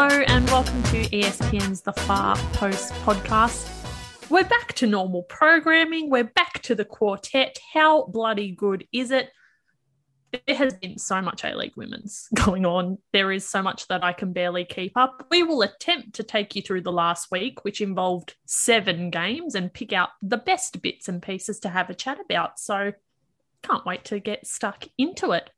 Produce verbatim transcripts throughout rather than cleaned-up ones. Hello and welcome to E S P N's The Far Post podcast. We're back to normal programming. We're back to the quartet. How bloody good is it? There has been so much A-League Women's going on. There is so much that I can barely keep up. We will attempt to take you through the last week, which involved seven games, and pick out the best bits and pieces to have a chat about. So can't wait to get stuck into it.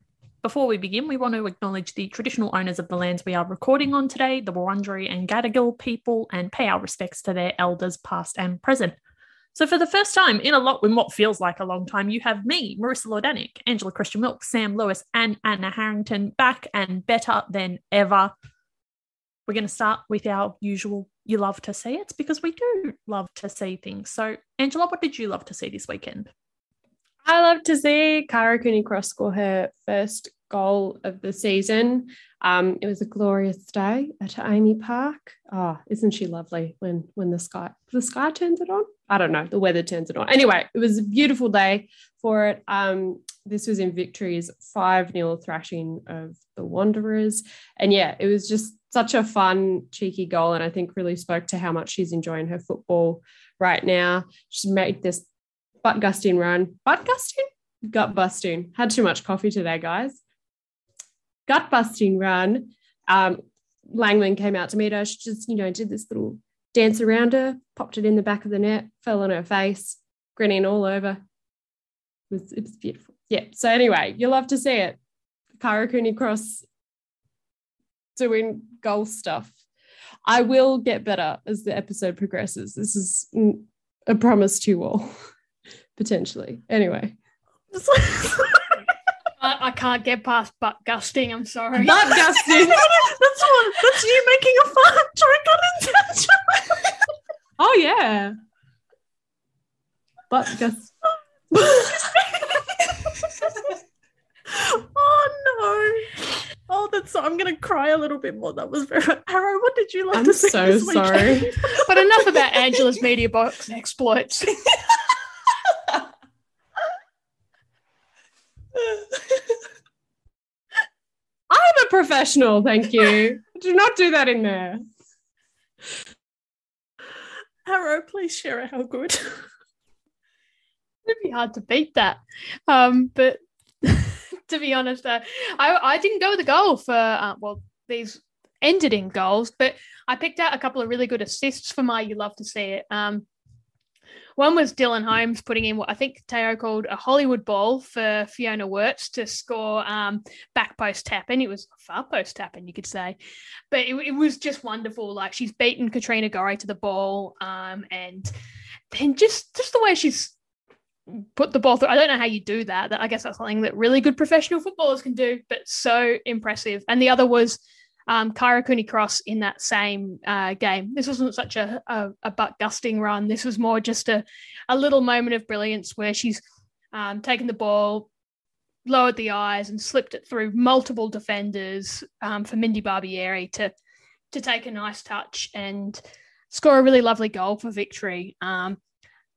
Before we begin, we want to acknowledge the traditional owners of the lands we are recording on today, the Wurundjeri and Gadigal people, and pay our respects to their elders past and present. So for the first time in a lot, in what feels like a long time, you have me, Marissa Lordanic, Angela Christian-Wilkes, Sam Lewis, and Anna Harrington back and better than ever. We're going to start with our usual you love to see it's because we do love to see things. So Angela, what did you love to see this weekend? I love to see Kara Cooney-Cross score her first goal of the season. Um, it was a glorious day at Amy Park. Oh, isn't she lovely when when the sky the sky turns it on? I don't know, the weather turns it on. Anyway, it was a beautiful day for it. Um, this was in Victory's five nil thrashing of the Wanderers. And yeah, it was just such a fun, cheeky goal, and I think really spoke to how much she's enjoying her football right now. She's made this butt gusting run. Butt gusting? Gut busting. Had too much coffee today, guys. Gut busting run. Um, Langman came out to meet her. She just, you know, did this little dance around her, popped it in the back of the net, fell on her face, grinning all over. It was, it was beautiful. Yeah. So anyway, you'll love to see it. Kara Cooney-Cross doing goal stuff. I will get better as the episode progresses. This is a promise to you all. Potentially. Anyway. I, I can't get past butt gusting. I'm sorry. Butt gusting. That's all. That's you making a fart joke unintentionally. Oh, yeah. Butt gust. Oh, no. Oh, that's. So, I'm going to cry a little bit more. That was very. Arrow, what did you like I'm to see? I'm so this sorry. But enough about Angela's media box exploits. I'm a professional, thank you. Do not do that in there. Arrow, please share how good. It'd be hard to beat that. Um, but to be honest, uh, I, I didn't go with the goal for, uh, well, these ended in goals, but I picked out a couple of really good assists for my you love to see it. Um, One was Dylan Holmes putting in what I think Teo called a Hollywood ball for Fiona Worts to score um, back post tap. And it was a far post tap, and you could say. But it, it was just wonderful. Like, she's beaten Katrina Gorey to the ball. Um, and then just, just the way she's put the ball through. I don't know how you do that. that. I guess that's something that really good professional footballers can do, but so impressive. And the other was Um, Kara Cooney-Cross in that same uh, game. This wasn't such a, a, a butt-gusting run. This was more just a, a little moment of brilliance where she's um, taken the ball, lowered the eyes, and slipped it through multiple defenders um, for Mindy Barbieri to, to take a nice touch and score a really lovely goal for Victory. Um,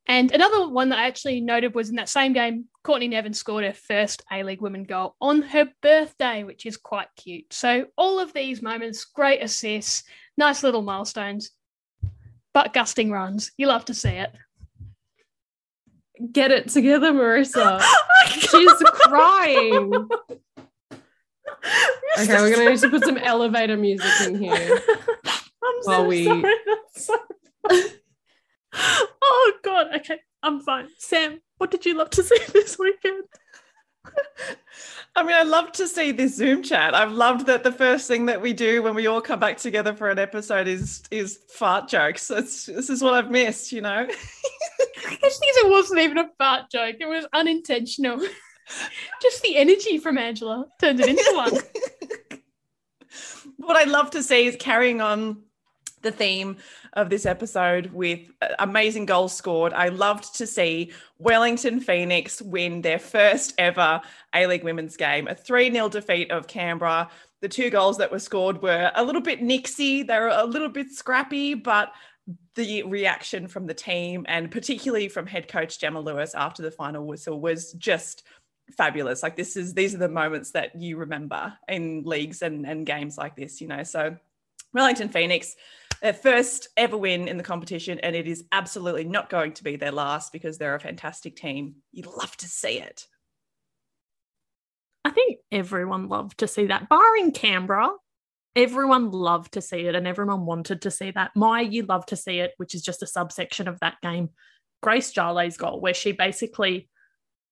and another one that I actually noted was in that same game, Courtney Nevin scored her first A-League women goal on her birthday, which is quite cute. So all of these moments, great assists, nice little milestones, but gusting runs. You love to see it. Get it together, Marissa. She's crying. Okay, we're going to need to put some elevator music in here. I'm so we... sorry. That's so funny. Oh, God. Okay, I'm fine. Sam, what did you love to see this weekend? I mean, I love to see this Zoom chat. I've loved that the first thing that we do when we all come back together for an episode is is fart jokes. It's, this is what I've missed, you know. I just think it wasn't even a fart joke. It was unintentional. Just the energy from Angela turned it into one. What I love to see is carrying on the theme of this episode with amazing goals scored. I loved to see Wellington Phoenix win their first ever A-League women's game, a three nil defeat of Canberra. The two goals that were scored were a little bit nixy. They were a little bit scrappy, but the reaction from the team and particularly from head coach Gemma Lewis after the final whistle was just fabulous. Like, this is, these are the moments that you remember in leagues and, and games like this, you know, so Wellington Phoenix, their first ever win in the competition, and it is absolutely not going to be their last because they're a fantastic team. You'd love to see it. I think everyone loved to see that, barring Canberra. Everyone loved to see it and everyone wanted to see that. My You Love to See It, which is just a subsection of that game, Grace Jarley's goal, where she basically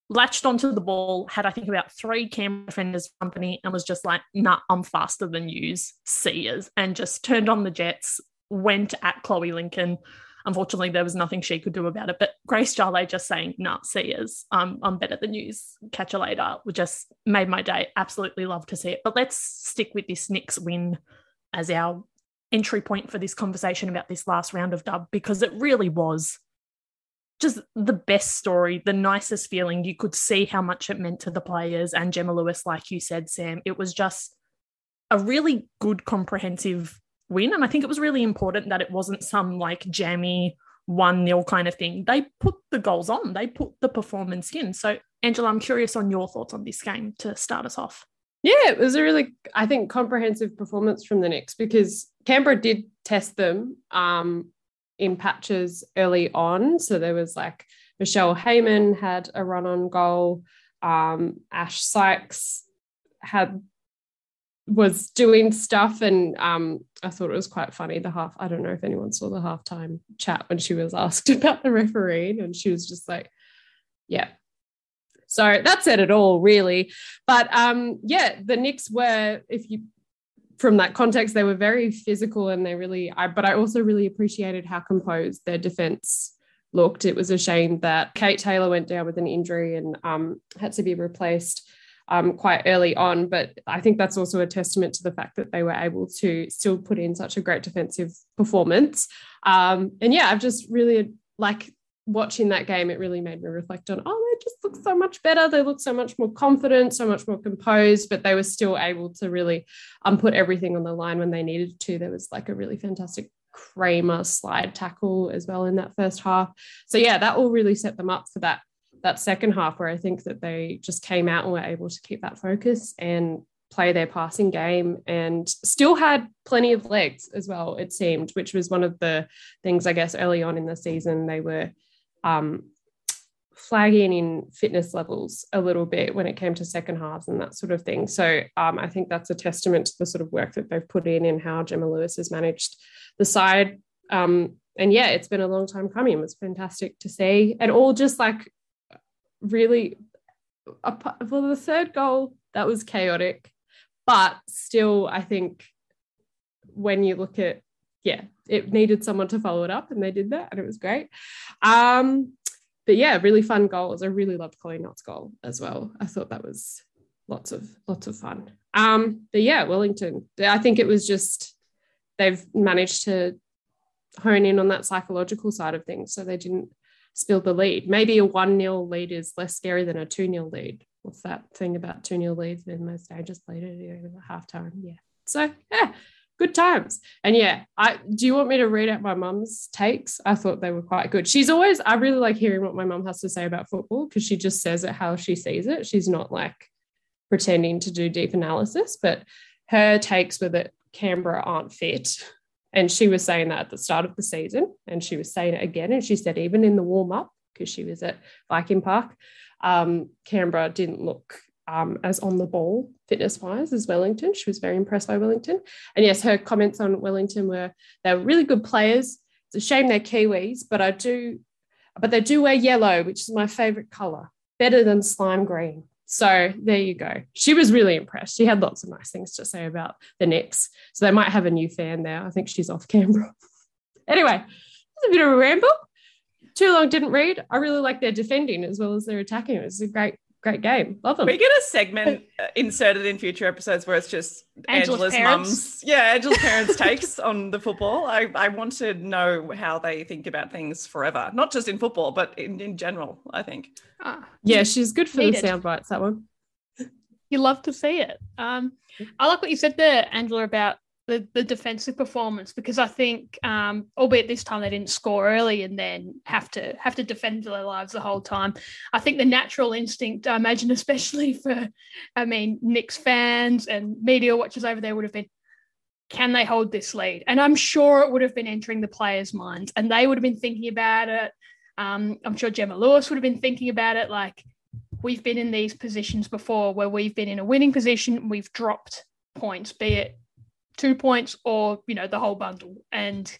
latched onto the ball, had I think about three Canberra defenders company, and was just like, nah, I'm faster than yous, see yous, and just turned on the jets, went at Chloe Lincoln. Unfortunately, there was nothing she could do about it, but Grace Jarley just saying, nah, see yous, um, I'm better than yous, catch you later, we just made my day. Absolutely love to see it. But let's stick with this Knicks win as our entry point for this conversation about this last round of dub, because it really was just the best story, the nicest feeling. You could see how much it meant to the players and Gemma Lewis, like you said, Sam. It was just a really good, comprehensive win, and I think it was really important that it wasn't some like jammy one nil kind of thing. They put the goals on. They put the performance in. So, Angela, I'm curious on your thoughts on this game to start us off. Yeah, it was a really, I think, comprehensive performance from the Knicks, because Canberra did test them um, in patches early on. So there was like Michelle Heyman had a run on goal. Um, Ash Sykes had was doing stuff, and um, I thought it was quite funny. The half, I don't know if anyone saw the halftime chat when she was asked about the referee, and she was just like, yeah. So that said it all, really. But um, yeah, the Knicks were, if you, from that context, they were very physical, and they really, I, but I also really appreciated how composed their defense looked. It was a shame that Kate Taylor went down with an injury and um, had to be replaced Um, quite early on, but I think that's also a testament to the fact that they were able to still put in such a great defensive performance. Um, and yeah, I've just really, like, watching that game, it really made me reflect on, oh, they just look so much better. They look so much more confident, so much more composed, but they were still able to really um, put everything on the line when they needed to. There was like a really fantastic Kramer slide tackle as well in that first half. So yeah, that all really set them up for that that second half, where I think that they just came out and were able to keep that focus and play their passing game, and still had plenty of legs as well, it seemed, which was one of the things, I guess, early on in the season, they were um, flagging in fitness levels a little bit when it came to second halves and that sort of thing. So um, I think that's a testament to the sort of work that they've put in and how Gemma Lewis has managed the side. Um, and yeah, it's been a long time coming. It was fantastic to see. And all just like, really, for the third goal, that was chaotic, but still, I think when you look at, yeah, it needed someone to follow it up, and they did that, and it was great. Um, but yeah, really fun goals. I really loved Chloe Knott's goal as well. I thought that was lots of lots of fun. Um, but yeah, Wellington, I think it was just, they've managed to hone in on that psychological side of things, so they didn't spill the lead. Maybe a one nil lead is less scary than a two nil lead. What's that thing about two nil leads? They're the most dangerous lead at half time. Yeah. So, yeah, good times. And, yeah, I do you want me to read out my mum's takes? I thought they were quite good. She's always – I really like hearing what my mum has to say about football, because she just says it how she sees it. She's not, like, pretending to do deep analysis, but her takes were that Canberra aren't fit. And she was saying that at the start of the season, and she was saying it again, and she said even in the warm-up, because she was at Viking Park, um, Canberra didn't look um, as on the ball fitness-wise as Wellington. She was very impressed by Wellington. And, yes, her comments on Wellington were they were really good players. It's a shame they're Kiwis, but I do, but they do wear yellow, which is my favourite colour, better than slime green. So there you go. She was really impressed. She had lots of nice things to say about the Knicks. So they might have a new fan there. I think she's off Canberra. Anyway, it's a bit of a ramble. Too long, didn't read. I really like their defending as well as their attacking. It was a great, great game. Love them. We get a segment inserted in future episodes where it's just Angela's, Angela's mums. Yeah, Angela's parents' takes on the football. I, I want to know how they think about things forever, not just in football, but in, in general, I think. Ah, yeah, she's good for needed. The sound bites, that one. You love to see it. Um, I like what you said there, Angela, about the, the defensive performance, because I think, um, albeit this time they didn't score early and then have to have to defend their lives the whole time. I think the natural instinct, I imagine, especially for, I mean, Knicks fans and media watchers over there, would have been, can they hold this lead? And I'm sure it would have been entering the players' minds, and they would have been thinking about it. Um, I'm sure Gemma Lewis would have been thinking about it. Like, we've been in these positions before where we've been in a winning position, we've dropped points, be it two points or, you know, the whole bundle. And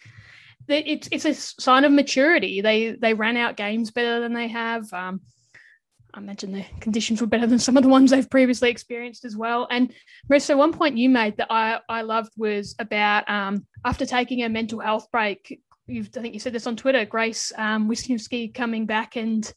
it's it's a sign of maturity. They they ran out games better than they have. Um, I imagine the conditions were better than some of the ones they've previously experienced as well. And Marissa, one point you made that I, I loved was about um, after taking a mental health break, you've, I think you said this on Twitter, Grace um, Wisniewski coming back and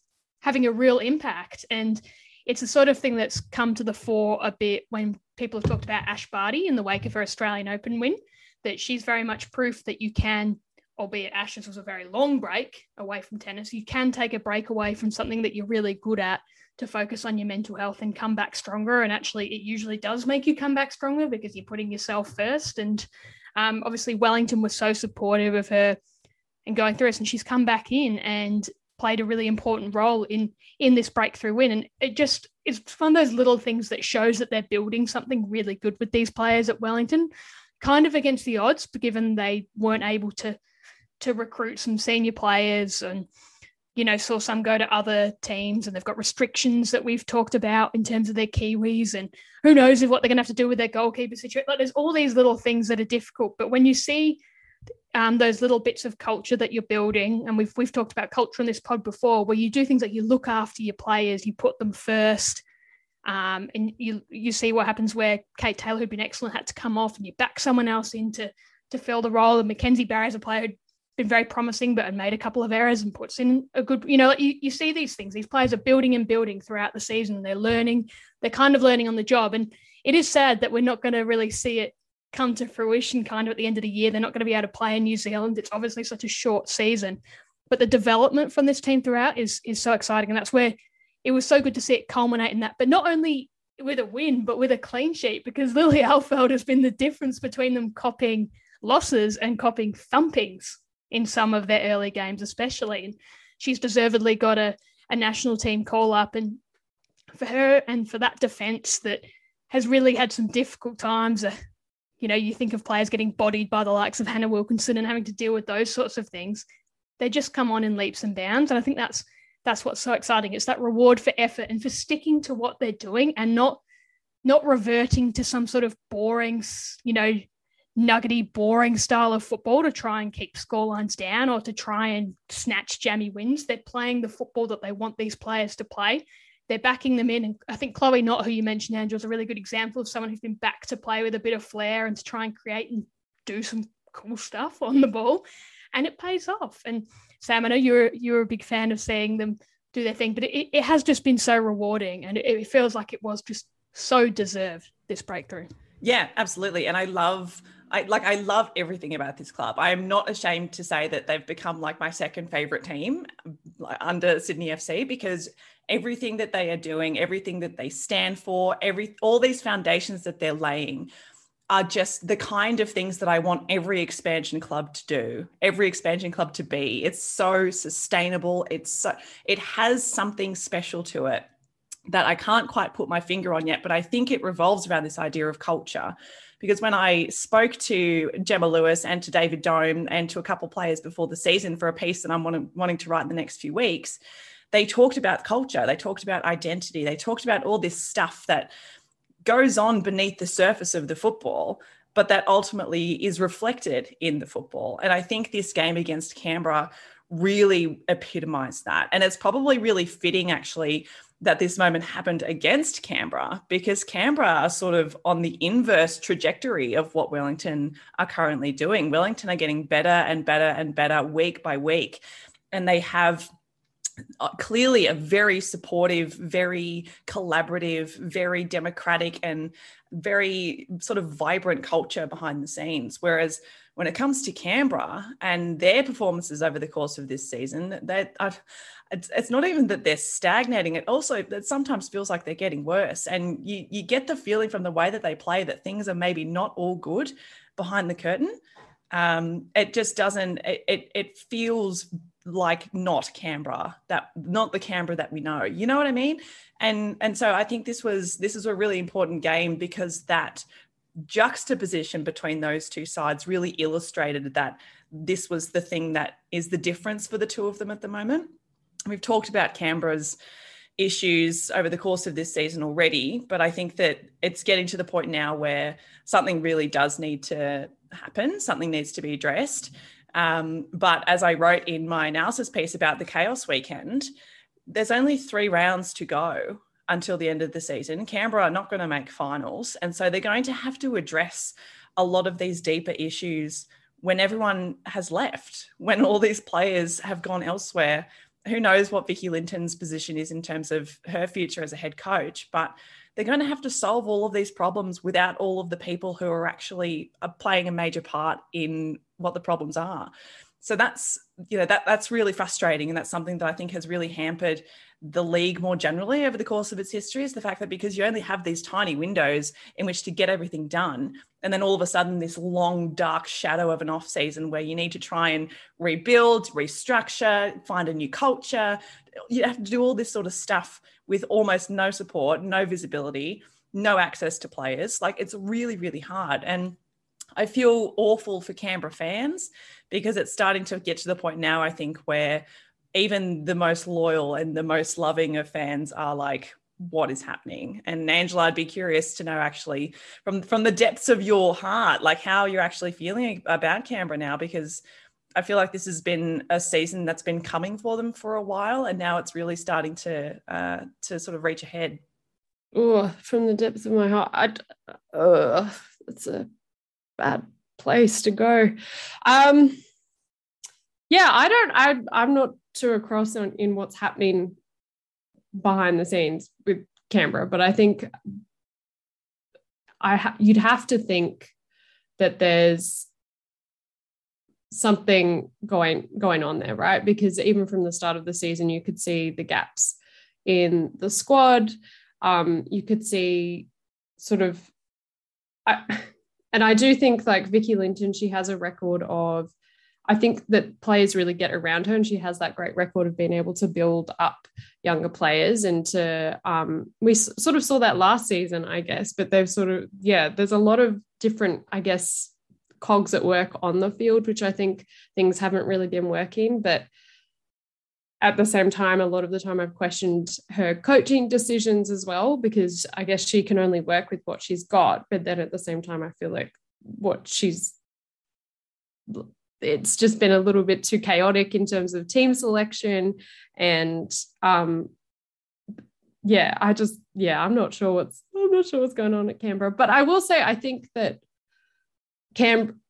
having a real impact. And it's the sort of thing that's come to the fore a bit when people have talked about Ash Barty in the wake of her Australian Open win, that she's very much proof that you can, albeit Ash's was a very long break away from tennis, you can take a break away from something that you're really good at to focus on your mental health and come back stronger. And actually, it usually does make you come back stronger because you're putting yourself first. And um, obviously Wellington was so supportive of her and going through this, and she's come back in and played a really important role in in this breakthrough win. And it just is one of those little things that shows that they're building something really good with these players at Wellington, kind of against the odds, but given they weren't able to to recruit some senior players and, you know, saw some go to other teams, and they've got restrictions that we've talked about in terms of their Kiwis, and who knows if what they're going to have to do with their goalkeeper situation. Like, there's all these little things that are difficult, but when you see um, those little bits of culture that you're building, and we've we've talked about culture in this pod before, where you do things like you look after your players, you put them first, um, and you you see what happens where Kate Taylor, who'd been excellent, had to come off, and you back someone else in to, to fill the role, and Mackenzie Barry's a player who'd been very promising but had made a couple of errors and puts in a good, you know, like you, you see these things. These players are building and building throughout the season. They're learning. They're kind of learning on the job. And it is sad that we're not going to really see it come to fruition kind of at the end of the year. They're not going to be able to play in New Zealand. It's obviously such a short season. But the development from this team throughout is is so exciting. And that's where it was so good to see it culminate in that. But not only with a win, but with a clean sheet, because Lily Alfeld has been the difference between them copying losses and copying thumpings in some of their early games especially. And she's deservedly got a, a national team call-up. And for her and for that defence that has really had some difficult times, uh, you know, you think of players getting bodied by the likes of Hannah Wilkinson and having to deal with those sorts of things, they just come on in leaps and bounds. And I think that's that's what's so exciting. It's that reward for effort and for sticking to what they're doing and not, not reverting to some sort of boring, you know, nuggety, boring style of football to try and keep scorelines down or to try and snatch jammy wins. They're playing the football that they want these players to play. They're backing them in. And I think Chloe Knott, who you mentioned, Angela, is a really good example of someone who's been back to play with a bit of flair and to try and create and do some cool stuff on the ball. And it pays off. And Sam, I know you're, you're a big fan of seeing them do their thing, but it, it has just been so rewarding. And it, it feels like it was just so deserved, this breakthrough. Yeah, absolutely. And I love... I, like, I love everything about this club. I am not ashamed to say that they've become like my second favourite team under Sydney F C, because everything that they are doing, everything that they stand for, every all these foundations that they're laying are just the kind of things that I want every expansion club to do, every expansion club to be. It's so sustainable. It's so, it has something special to it that I can't quite put my finger on yet, but I think it revolves around this idea of culture. Because when I spoke to Gemma Lewis and to David Dome and to a couple of players before the season for a piece that I'm wanting to write in the next few weeks, they talked about culture, they talked about identity, they talked about all this stuff that goes on beneath the surface of the football, but that ultimately is reflected in the football. And I think this game against Canberra really epitomised that. And it's probably really fitting, actually, that this moment happened against Canberra, because Canberra are sort of on the inverse trajectory of what Wellington are currently doing. Wellington are getting better and better and better week by week. And they have clearly a very supportive, very collaborative, very democratic and very sort of vibrant culture behind the scenes. Whereas when it comes to Canberra and their performances over the course of this season, that it's, it's not even that they're stagnating. It also that sometimes feels like they're getting worse. And you, you get the feeling from the way that they play that things are maybe not all good behind the curtain. Um, it just doesn't, it, it, it feels like not Canberra, that not the Canberra that we know, you know what I mean? And, and so I think this was, this is a really important game because that juxtaposition between those two sides really illustrated that this was the thing that is the difference for the two of them at the moment. We've talked about Canberra's issues over the course of this season already, but I think that it's getting to the point now where something really does need to happen. Something needs to be addressed. Um, but as I wrote in my analysis piece about the chaos weekend, there's only three rounds to go until the end of the season. Canberra are not going to make finals. And so they're going to have to address a lot of these deeper issues when everyone has left, when all these players have gone elsewhere. Who knows what Vicky Linton's position is in terms of her future as a head coach, but they're going to have to solve all of these problems without all of the people who are actually playing a major part in what the problems are. So that's, you know, that that's really frustrating. And that's something that I think has really hampered the league more generally over the course of its history, is the fact that because you only have these tiny windows in which to get everything done, and then all of a sudden this long, dark shadow of an off season where you need to try and rebuild, restructure, find a new culture. You have to do all this sort of stuff with almost no support, no visibility, no access to players. Like, it's really, really hard. And I feel awful for Canberra fans, because it's starting to get to the point now, I think, where even the most loyal and the most loving of fans are like, what is happening? And Angela, I'd be curious to know actually from, from the depths of your heart, like how you're actually feeling about Canberra now, because I feel like this has been a season that's been coming for them for a while, and now it's really starting to uh, to sort of reach ahead. Oh, from the depths of my heart. I, uh, it's a bad place to go. Um, yeah, I don't, I, I'm not too across on, in what's happening behind the scenes with Canberra, but I think I ha- you'd have to think that there's something going going on there, right? Because even from the start of the season, you could see the gaps in the squad. Um, you could see sort of... I, And I do think, like, Vicky Linton, she has a record of, I think that players really get around her, and she has that great record of being able to build up younger players. And to, um, we s- sort of saw that last season, I guess, but they've sort of, yeah, there's a lot of different, I guess, cogs at work on the field, which I think things haven't really been working. But at the same time, a lot of the time I've questioned her coaching decisions as well, because I guess she can only work with what she's got. But then at the same time, I feel like what she's, it's just been a little bit too chaotic in terms of team selection. And um, yeah, I just, yeah, I'm not sure what's, I'm not sure what's going on at Canberra. But I will say, I think that Cam-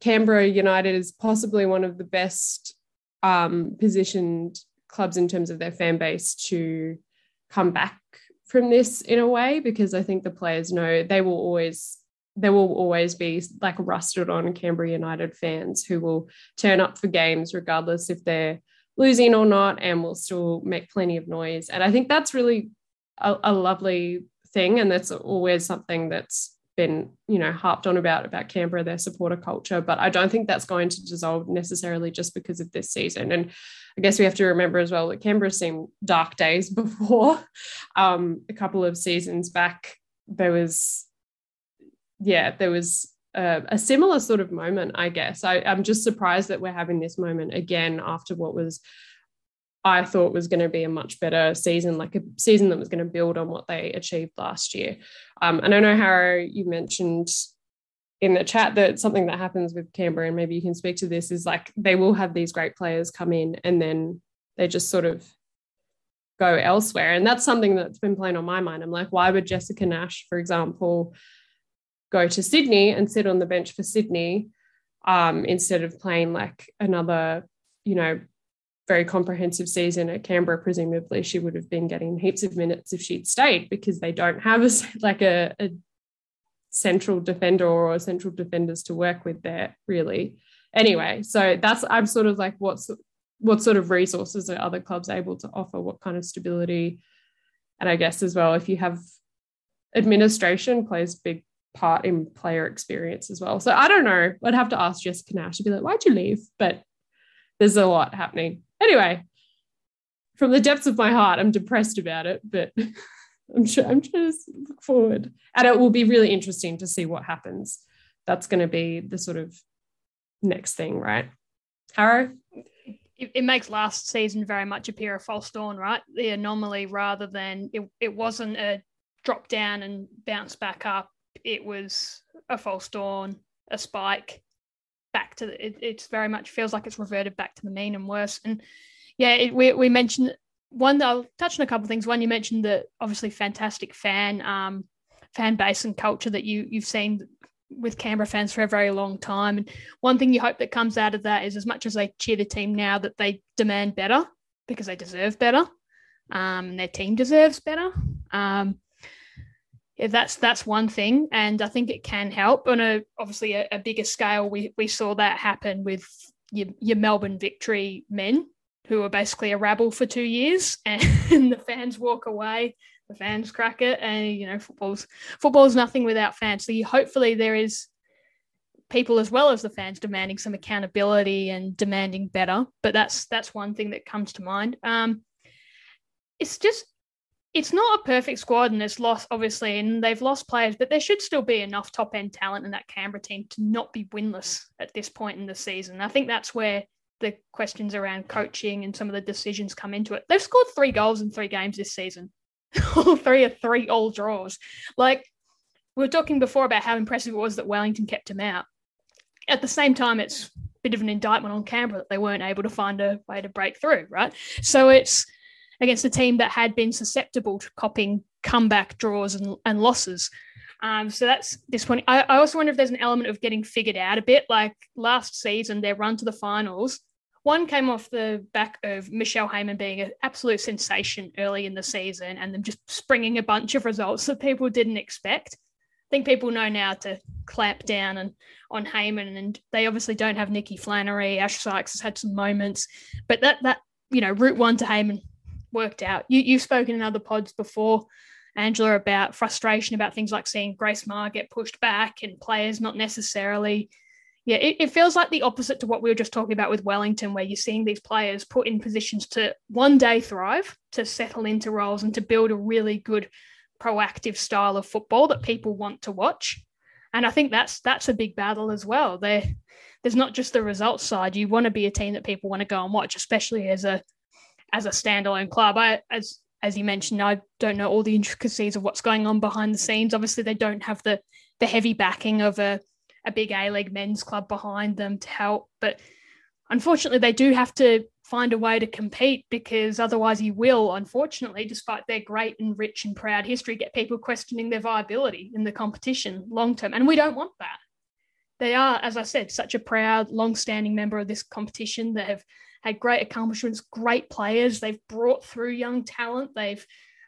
Canberra United is possibly one of the best Um, positioned clubs in terms of their fan base to come back from this in a way, because I think the players know they will always there will always be like rusted on Canberra United fans who will turn up for games regardless if they're losing or not, and will still make plenty of noise. And I think that's really a, a lovely thing, and that's always something that's been, you know, harped on about about Canberra, their supporter culture. But I don't think that's going to dissolve necessarily just because of this season. And I guess we have to remember as well that Canberra's seen dark days before. Um, a couple of seasons back, there was, yeah, there was a, a similar sort of moment, I guess. I, I'm just surprised that we're having this moment again after what was, I thought was going to be a much better season, like a season that was going to build on what they achieved last year. Um, and I know, Harrow, you mentioned in the chat that something that happens with Canberra, and maybe you can speak to this, is like they will have these great players come in and then they just sort of go elsewhere. And that's something that's been playing on my mind. I'm like, why would Jessica Nash, for example, go to Sydney and sit on the bench for Sydney um, instead of playing like another, you know, very comprehensive season at Canberra? Presumably she would have been getting heaps of minutes if she'd stayed, because they don't have a, like a, a central defender or central defenders to work with there, really. Anyway, so that's, I'm sort of like, what's what sort of resources are other clubs able to offer? What kind of stability? And I guess as well, if you have administration, plays a big part in player experience as well. So I don't know. I'd have to ask Jessica Nash to be like, why'd you leave? But there's a lot happening. Anyway, from the depths of my heart, I'm depressed about it, but I'm sure I'm just look forward. And it will be really interesting to see what happens. That's going to be the sort of next thing, right? Harrow? It, it makes last season very much appear a false dawn, right? The anomaly, rather than it, it wasn't a drop down and bounce back up. It was a false dawn, a spike back to the, it, it's very much feels like it's reverted back to the mean and worse. And yeah, it, we, we mentioned one, I'll touch on a couple of things. One, you mentioned the obviously fantastic fan, um, fan base and culture that you, you've seen with Canberra fans for a very long time. And one thing you hope that comes out of that is, as much as they cheer the team now, that they demand better, because they deserve better. Um, their team deserves better. Um, If that's that's one thing, and I think it can help on a obviously a, a bigger scale. We we saw that happen with your, your Melbourne Victory men, who were basically a rabble for two years, and, and the fans walk away, the fans crack it, and you know football's football's nothing without fans. So you, hopefully there is people as well as the fans demanding some accountability and demanding better. But that's that's one thing that comes to mind. Um, it's just. It's not a perfect squad, and it's lost, obviously, and they've lost players, but there should still be enough top-end talent in that Canberra team to not be winless at this point in the season. I think that's where the questions around coaching and some of the decisions come into it. They've scored three goals in three games this season. All three are three all draws. Like, we were talking before about how impressive it was that Wellington kept them out. At the same time, it's a bit of an indictment on Canberra that they weren't able to find a way to break through, right? So it's against a team that had been susceptible to copying comeback draws and, and losses. Um, so that's this one. I, I also wonder if there's an element of getting figured out a bit. Like last season, their run to the finals, one came off the back of Michelle Heyman being an absolute sensation early in the season and them just springing a bunch of results that people didn't expect. I think people know now to clamp down and on Heyman, and they obviously don't have Nikki Flannery. Ash Sykes has had some moments, but that, that you know, route one to Heyman worked out. You, you've spoken in other pods before, Angela, about frustration about things like seeing Grace Maher get pushed back and players not necessarily. Yeah, it, it feels like the opposite to what we were just talking about with Wellington, where you're seeing these players put in positions to one day thrive, to settle into roles and to build a really good proactive style of football that people want to watch. And I think that's that's a big battle as well. There, there's not just the results side. You want to be a team that people want to go and watch, especially as a as a standalone club. I, as as you mentioned, I don't know all the intricacies of what's going on behind the scenes. Obviously, they don't have the the heavy backing of a, a big A-League men's club behind them to help. But unfortunately, they do have to find a way to compete, because otherwise you will, unfortunately, despite their great and rich and proud history, get people questioning their viability in the competition long-term. And we don't want that. They are, as I said, such a proud, long-standing member of this competition that have had great accomplishments, great players. They've brought through young talent. They've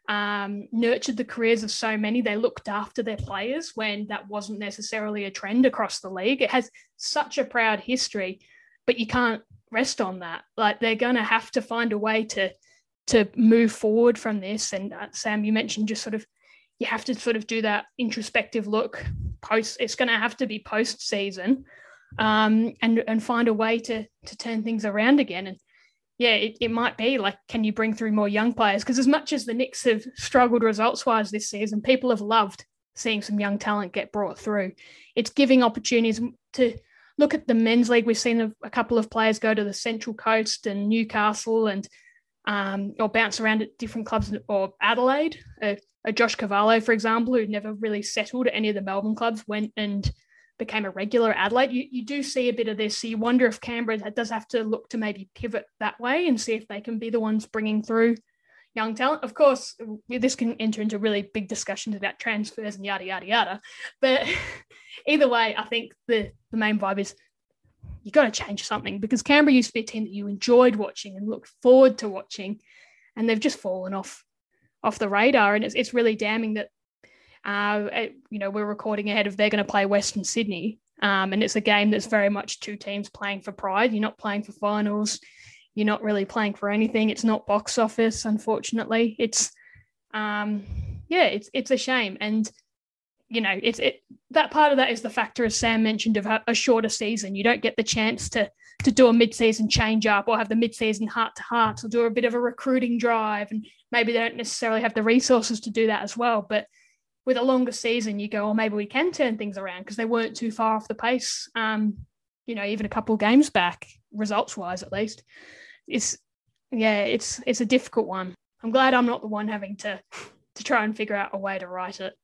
um, nurtured the careers of so many. They looked after their players when that wasn't necessarily a trend across the league. It has such a proud history, but you can't rest on that. Like, they're going to have to find a way to, to move forward from this. And uh, Sam, you mentioned just sort of, you have to sort of do that introspective look post. It's going to have to be post-season. Um, and, and find a way to to turn things around again. And yeah, it, it might be like, can you bring through more young players? Because as much as the Knicks have struggled results-wise this season, people have loved seeing some young talent get brought through. It's giving opportunities to look at the men's league. We've seen a, a couple of players go to the Central Coast and Newcastle and um, or bounce around at different clubs, or Adelaide. A, a Josh Cavallo, for example, who never really settled at any of the Melbourne clubs, went and became a regular Adelaide. You, you do see a bit of this, so you wonder if Canberra does have to look to maybe pivot that way and see if they can be the ones bringing through young talent. Of course, this can enter into really big discussions about transfers and yada, yada, yada. But either way, I think the, the main vibe is you've got to change something, because Canberra used to be a team that you enjoyed watching and looked forward to watching, and they've just fallen off, off the radar. And it's, it's really damning that Uh, you know, we're recording ahead of they're going to play Western Sydney, um, and it's a game that's very much two teams playing for pride. You're not playing for finals. You're not really playing for anything. It's not box office, unfortunately. It's, um, yeah, it's it's a shame. And, you know, it's it that part of that is the factor, as Sam mentioned, of a shorter season. You don't get the chance to to do a mid-season change-up or have the mid-season heart-to-hearts or do a bit of a recruiting drive, and maybe they don't necessarily have the resources to do that as well. But with a longer season, you go, oh, maybe we can turn things around, because they weren't too far off the pace, um, you know, even a couple of games back, results-wise at least. It's, yeah, it's it's a difficult one. I'm glad I'm not the one having to to try and figure out a way to write it.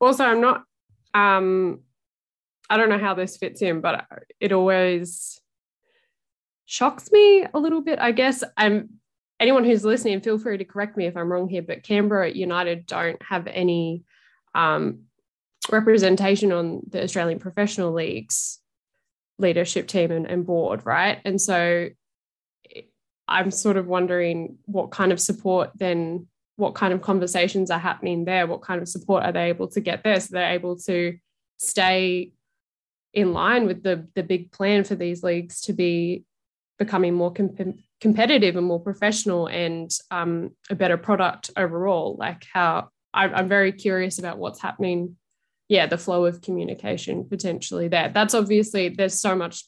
Also, I'm not... Um... I don't know how this fits in, but it always shocks me a little bit. I guess I'm, anyone who's listening, feel free to correct me if I'm wrong here, but Canberra United don't have any um, representation on the Australian Professional League's leadership team and, and board, right? And so I'm sort of wondering what kind of support then, what kind of conversations are happening there? What kind of support are they able to get there? So they're able to stay in line with the the big plan for these leagues to be becoming more comp- competitive and more professional and um, a better product overall. Like how I, I'm very curious about what's happening. Yeah, the flow of communication potentially there. That's obviously, there's so much,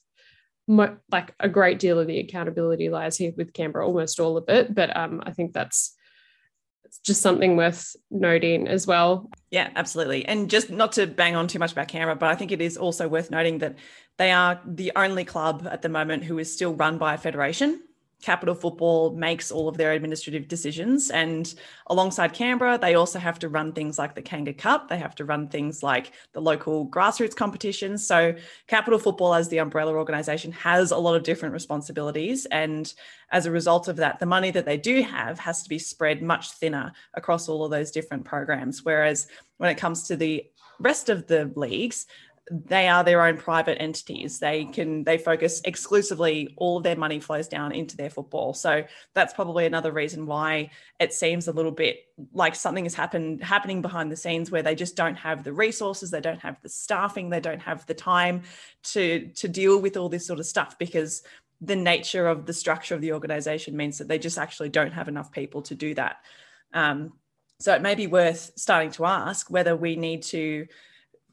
mo- like a great deal of the accountability lies here with Canberra, almost all of it. But um, I think that's just something worth noting as well. Yeah, absolutely. And just not to bang on too much about Canberra, but I think it is also worth noting that they are the only club at the moment who is still run by a federation. Capital Football makes all of their administrative decisions. And alongside Canberra, they also have to run things like the Kanga Cup. They have to run things like the local grassroots competitions. So Capital Football, as the umbrella organisation, has a lot of different responsibilities. And as a result of that, the money that they do have has to be spread much thinner across all of those different programs. Whereas when it comes to the rest of the leagues, they are their own private entities. They can, they focus exclusively, all of their money flows down into their football. So that's probably another reason why it seems a little bit like something has happened, happening behind the scenes, where they just don't have the resources, they don't have the staffing, they don't have the time to, to deal with all this sort of stuff, because the nature of the structure of the organisation means that they just actually don't have enough people to do that. Um, so it may be worth starting to ask whether we need to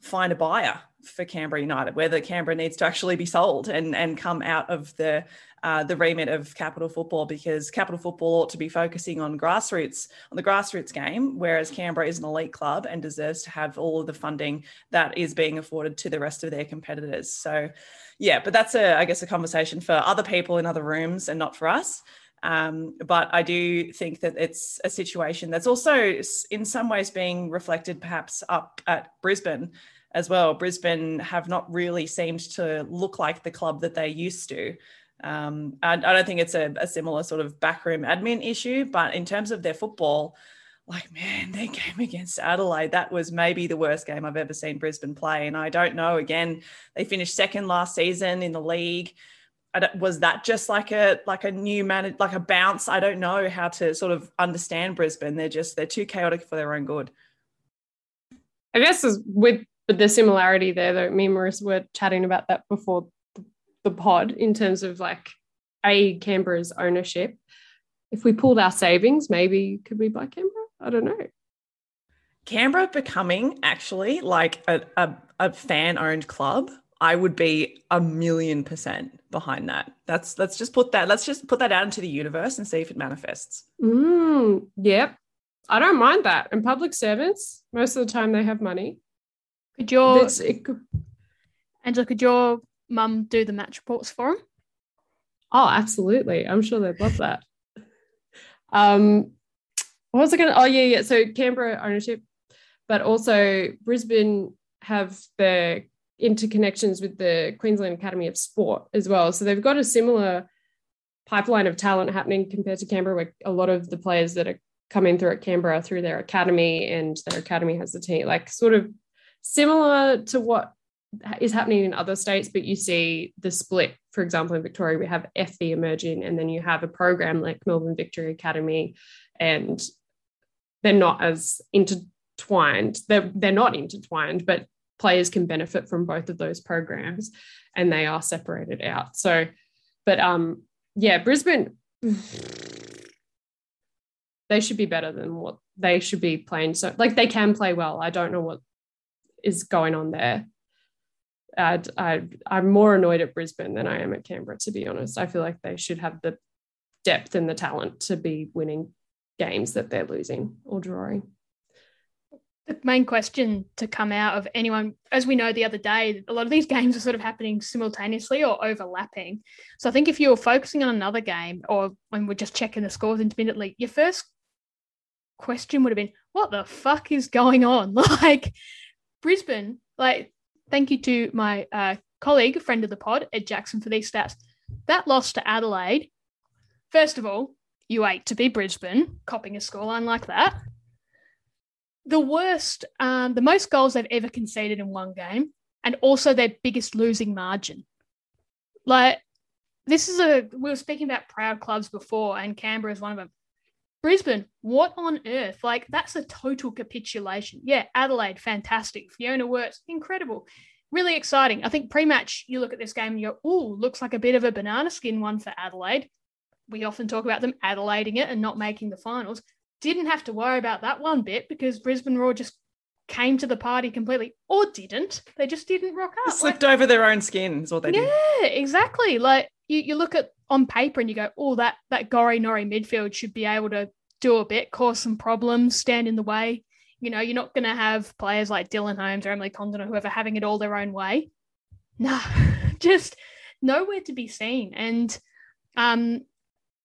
find a buyer for Canberra United, whether Canberra needs to actually be sold and, and come out of the uh, the remit of Capital Football, because Capital Football ought to be focusing on grassroots, on the grassroots game, whereas Canberra is an elite club and deserves to have all of the funding that is being afforded to the rest of their competitors. So yeah, but that's a, I guess, a conversation for other people in other rooms and not for us. Um, but I do think that it's a situation that's also in some ways being reflected perhaps up at Brisbane as well. Brisbane have not really seemed to look like the club that they used to. Um, I, I don't think it's a, a similar sort of backroom admin issue, but in terms of their football, like, man, their game against Adelaide, that was maybe the worst game I've ever seen Brisbane play. And I don't know, again, they finished second last season in the league. Was that just like a like a new man, like a bounce? I don't know how to sort of understand Brisbane. They're just, they're too chaotic for their own good. I guess is with But the similarity there, though, me and Marissa were chatting about that before the pod, in terms of like, A, Canberra's ownership. If we pulled our savings, maybe could we buy Canberra? I don't know. Canberra becoming actually like a, a, a fan-owned club, I would be a million percent behind that. That's let's just put that, let's just put that out into the universe and see if it manifests. Mm, yep. I don't mind that. And public servants, most of the time they have money. Could your could, Angela, could your mum do the match reports for them? Oh, absolutely. I'm sure they'd love that. Um, what was I going to? Oh, yeah, yeah. So Canberra ownership, but also Brisbane have the interconnections with the Queensland Academy of Sport as well. So they've got a similar pipeline of talent happening compared to Canberra, where a lot of the players that are coming through at Canberra are through their academy, and their academy has the team, like sort of similar to what is happening in other states, but you see the split. For example, in Victoria, we have F V emerging, and then you have a program like Melbourne Victory Academy, and they're not as intertwined. They're, they're not intertwined, but players can benefit from both of those programs, and they are separated out. So, but um, yeah, Brisbane, they should be better than what they should be playing. So, like, they can play well. I don't know what is going on there. I'd, I'd, I'm more annoyed at Brisbane than I am at Canberra, to be honest. I feel like they should have the depth and the talent to be winning games that they're losing or drawing. The main question to come out of anyone, as we know the other day, a lot of these games are sort of happening simultaneously or overlapping. So I think if you're focusing on another game or when we're just checking the scores intermittently, your first question would have been, what the fuck is going on? Like, Brisbane, like, thank you to my uh, colleague, friend of the pod, Ed Jackson, for these stats. That loss to Adelaide, first of all, you ate to be Brisbane, copping a scoreline like that. The worst, um, the most goals they've ever conceded in one game, and also their biggest losing margin. Like, this is a, we were speaking about proud clubs before, and Canberra is one of them. Brisbane, what on earth? Like, that's a total capitulation. Yeah, Adelaide, fantastic. Fiona Worts, incredible. Really exciting. I think pre-match, you look at this game and you go, ooh, looks like a bit of a banana skin one for Adelaide. We often talk about them Adelaiding it and not making the finals. Didn't have to worry about that one bit because Brisbane Roar just came to the party completely, or didn't. They just didn't rock up. They slipped like, over their own skin is what they yeah, did. Yeah, exactly. Like you, you look at on paper and you go, oh, that that Gorey Norrie midfield should be able to do a bit, cause some problems, stand in the way. You know, you're not going to have players like Dylan Holmes or Emily Condon or whoever having it all their own way. No, just nowhere to be seen. And, um,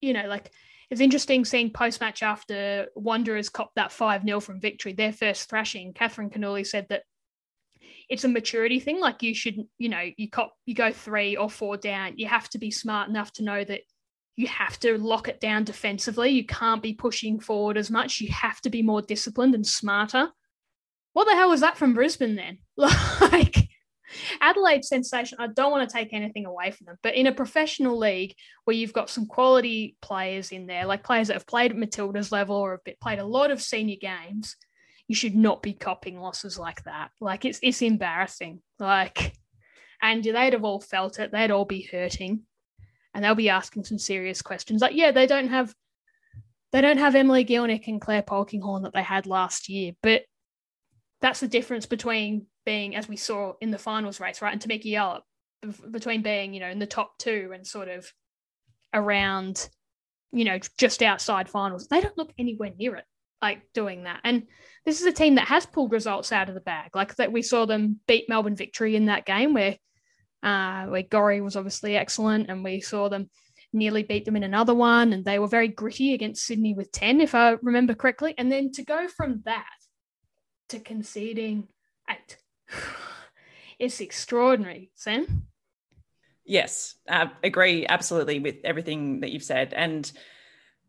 you know, like, it's interesting seeing post-match after Wanderers copped that five nil from Victory, their first thrashing. Catherine Canoli said that it's a maturity thing. Like you should, you know, you cop, you go three or four down. You have to be smart enough to know that you have to lock it down defensively. You can't be pushing forward as much. You have to be more disciplined and smarter. What the hell was that from Brisbane then? Like, Adelaide sensation, I don't want to take anything away from them, but in a professional league where you've got some quality players in there, like players that have played at Matilda's level or have played a lot of senior games, you should not be copping losses like that. Like, it's it's embarrassing. Like, and they'd have all felt it. They'd all be hurting, and they'll be asking some serious questions. Like, yeah, they don't have they don't have Emily Gilnick and Claire Polkinghorne that they had last year, but that's the difference between being, as we saw in the finals race, right, and Tamiki Yallop, between being, you know, in the top two and sort of around, you know, just outside finals. They don't look anywhere near it, like, doing that. And this is a team that has pulled results out of the bag. Like, that we saw them beat Melbourne Victory in that game where uh, where Gorey was obviously excellent, and we saw them nearly beat them in another one, and they were very gritty against Sydney with ten, if I remember correctly. And then to go from that to conceding eight. It's extraordinary, Sam. Yes, I agree absolutely with everything that you've said. And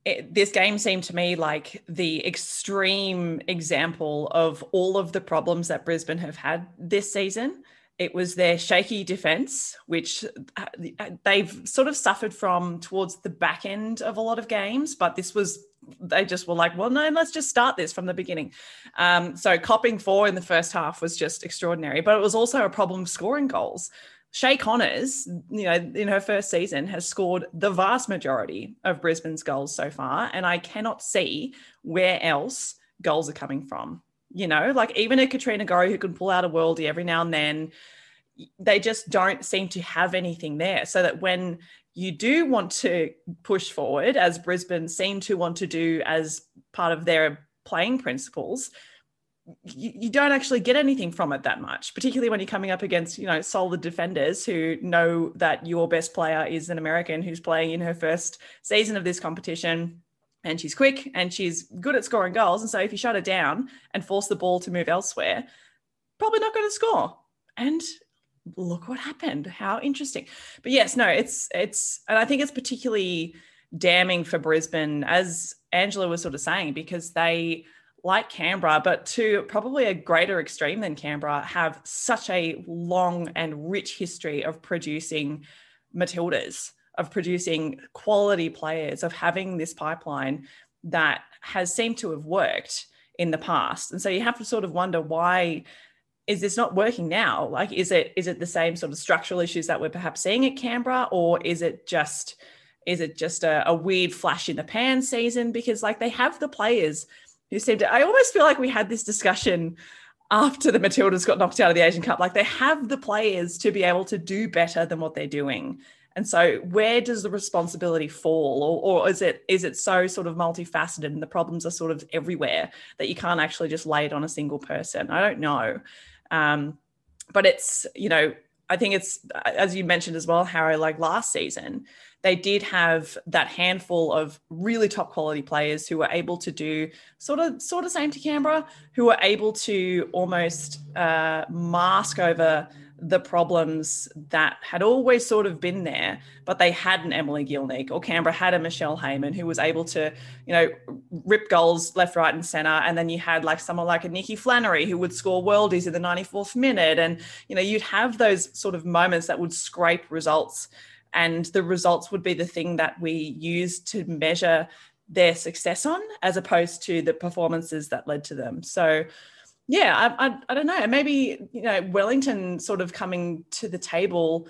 it, this game seemed to me like the extreme example of all of the problems that Brisbane have had this season. It was their shaky defence, which they've sort of suffered from towards the back end of a lot of games, but this was, they just were like, well, no, let's just start this from the beginning. Um, so copping four in the first half was just extraordinary, but it was also a problem scoring goals. Shay Connors, you know, in her first season has scored the vast majority of Brisbane's goals so far, and I cannot see where else goals are coming from. You know, like even a Katrina Gorey who can pull out a worldie every now and then, they just don't seem to have anything there. So that when you do want to push forward, as Brisbane seem to want to do as part of their playing principles, you, you don't actually get anything from it that much, particularly when you're coming up against, you know, solid defenders who know that your best player is an American who's playing in her first season of this competition. And she's quick and she's good at scoring goals. And so if you shut her down and force the ball to move elsewhere, probably not going to score. And look what happened. How interesting. But yes, no, it's, it's, and I think it's particularly damning for Brisbane, as Angela was sort of saying, because they, like Canberra, but to probably a greater extreme than Canberra, have such a long and rich history of producing Matildas, of producing quality players, of having this pipeline that has seemed to have worked in the past. And so you have to sort of wonder, why is this not working now? Like, is it is it the same sort of structural issues that we're perhaps seeing at Canberra, or is it just is it just a, a weird flash in the pan season? Because like, they have the players who seem to, I almost feel like we had this discussion after the Matildas got knocked out of the Asian Cup, like they have the players to be able to do better than what they're doing. And so where does the responsibility fall? Or, or is it is it so sort of multifaceted and the problems are sort of everywhere that you can't actually just lay it on a single person? I don't know. Um, but it's, you know, I think it's, as you mentioned as well, Harrow, like last season, they did have that handful of really top quality players who were able to do sort of sort of same to Canberra, who were able to almost uh, mask over the problems that had always sort of been there, but they had an Emily Gilnick, or Canberra had a Michelle Heyman who was able to, you know, rip goals left, right and centre. And then you had like someone like a Nikki Flannery who would score worldies in the ninety-fourth minute. And, you know, you'd have those sort of moments that would scrape results, and the results would be the thing that we used to measure their success on, as opposed to the performances that led to them. So yeah, I, I, I don't know. Maybe, you know, Wellington sort of coming to the table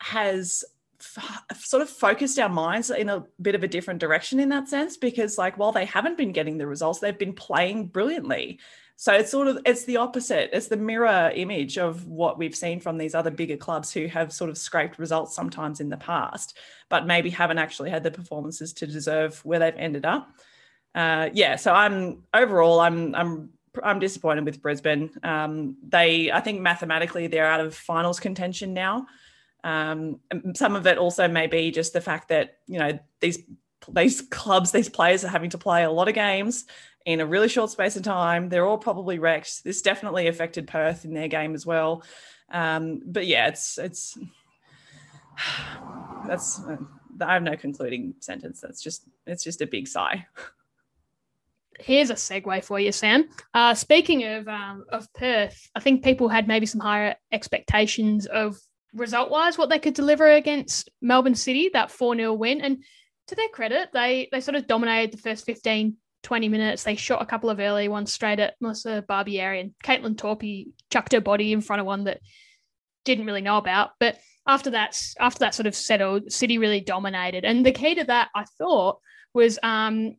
has f- sort of focused our minds in a bit of a different direction in that sense, because like while they haven't been getting the results, they've been playing brilliantly. So it's sort of, it's the opposite. It's the mirror image of what we've seen from these other bigger clubs who have sort of scraped results sometimes in the past, but maybe haven't actually had the performances to deserve where they've ended up. Uh, yeah, so I'm overall, I'm I'm. I'm disappointed with Brisbane. Um, they, I think mathematically they're out of finals contention now. Um, some of it also may be just the fact that, you know, these, these clubs, these players are having to play a lot of games in a really short space of time. They're all probably wrecked. This definitely affected Perth in their game as well. Um, but yeah, it's, it's, that's, I have no concluding sentence. That's just, it's just a big sigh. Here's a segue for you, Sam. Uh, speaking of um, of Perth, I think people had maybe some higher expectations of result-wise what they could deliver against Melbourne City, that four nil win. And to their credit, they they sort of dominated the first fifteen, twenty minutes. They shot a couple of early ones straight at Melissa Barbieri, and Caitlin Torpy chucked her body in front of one that didn't really know about. But after that, after that sort of settled, City really dominated. And the key to that, I thought, was... Um,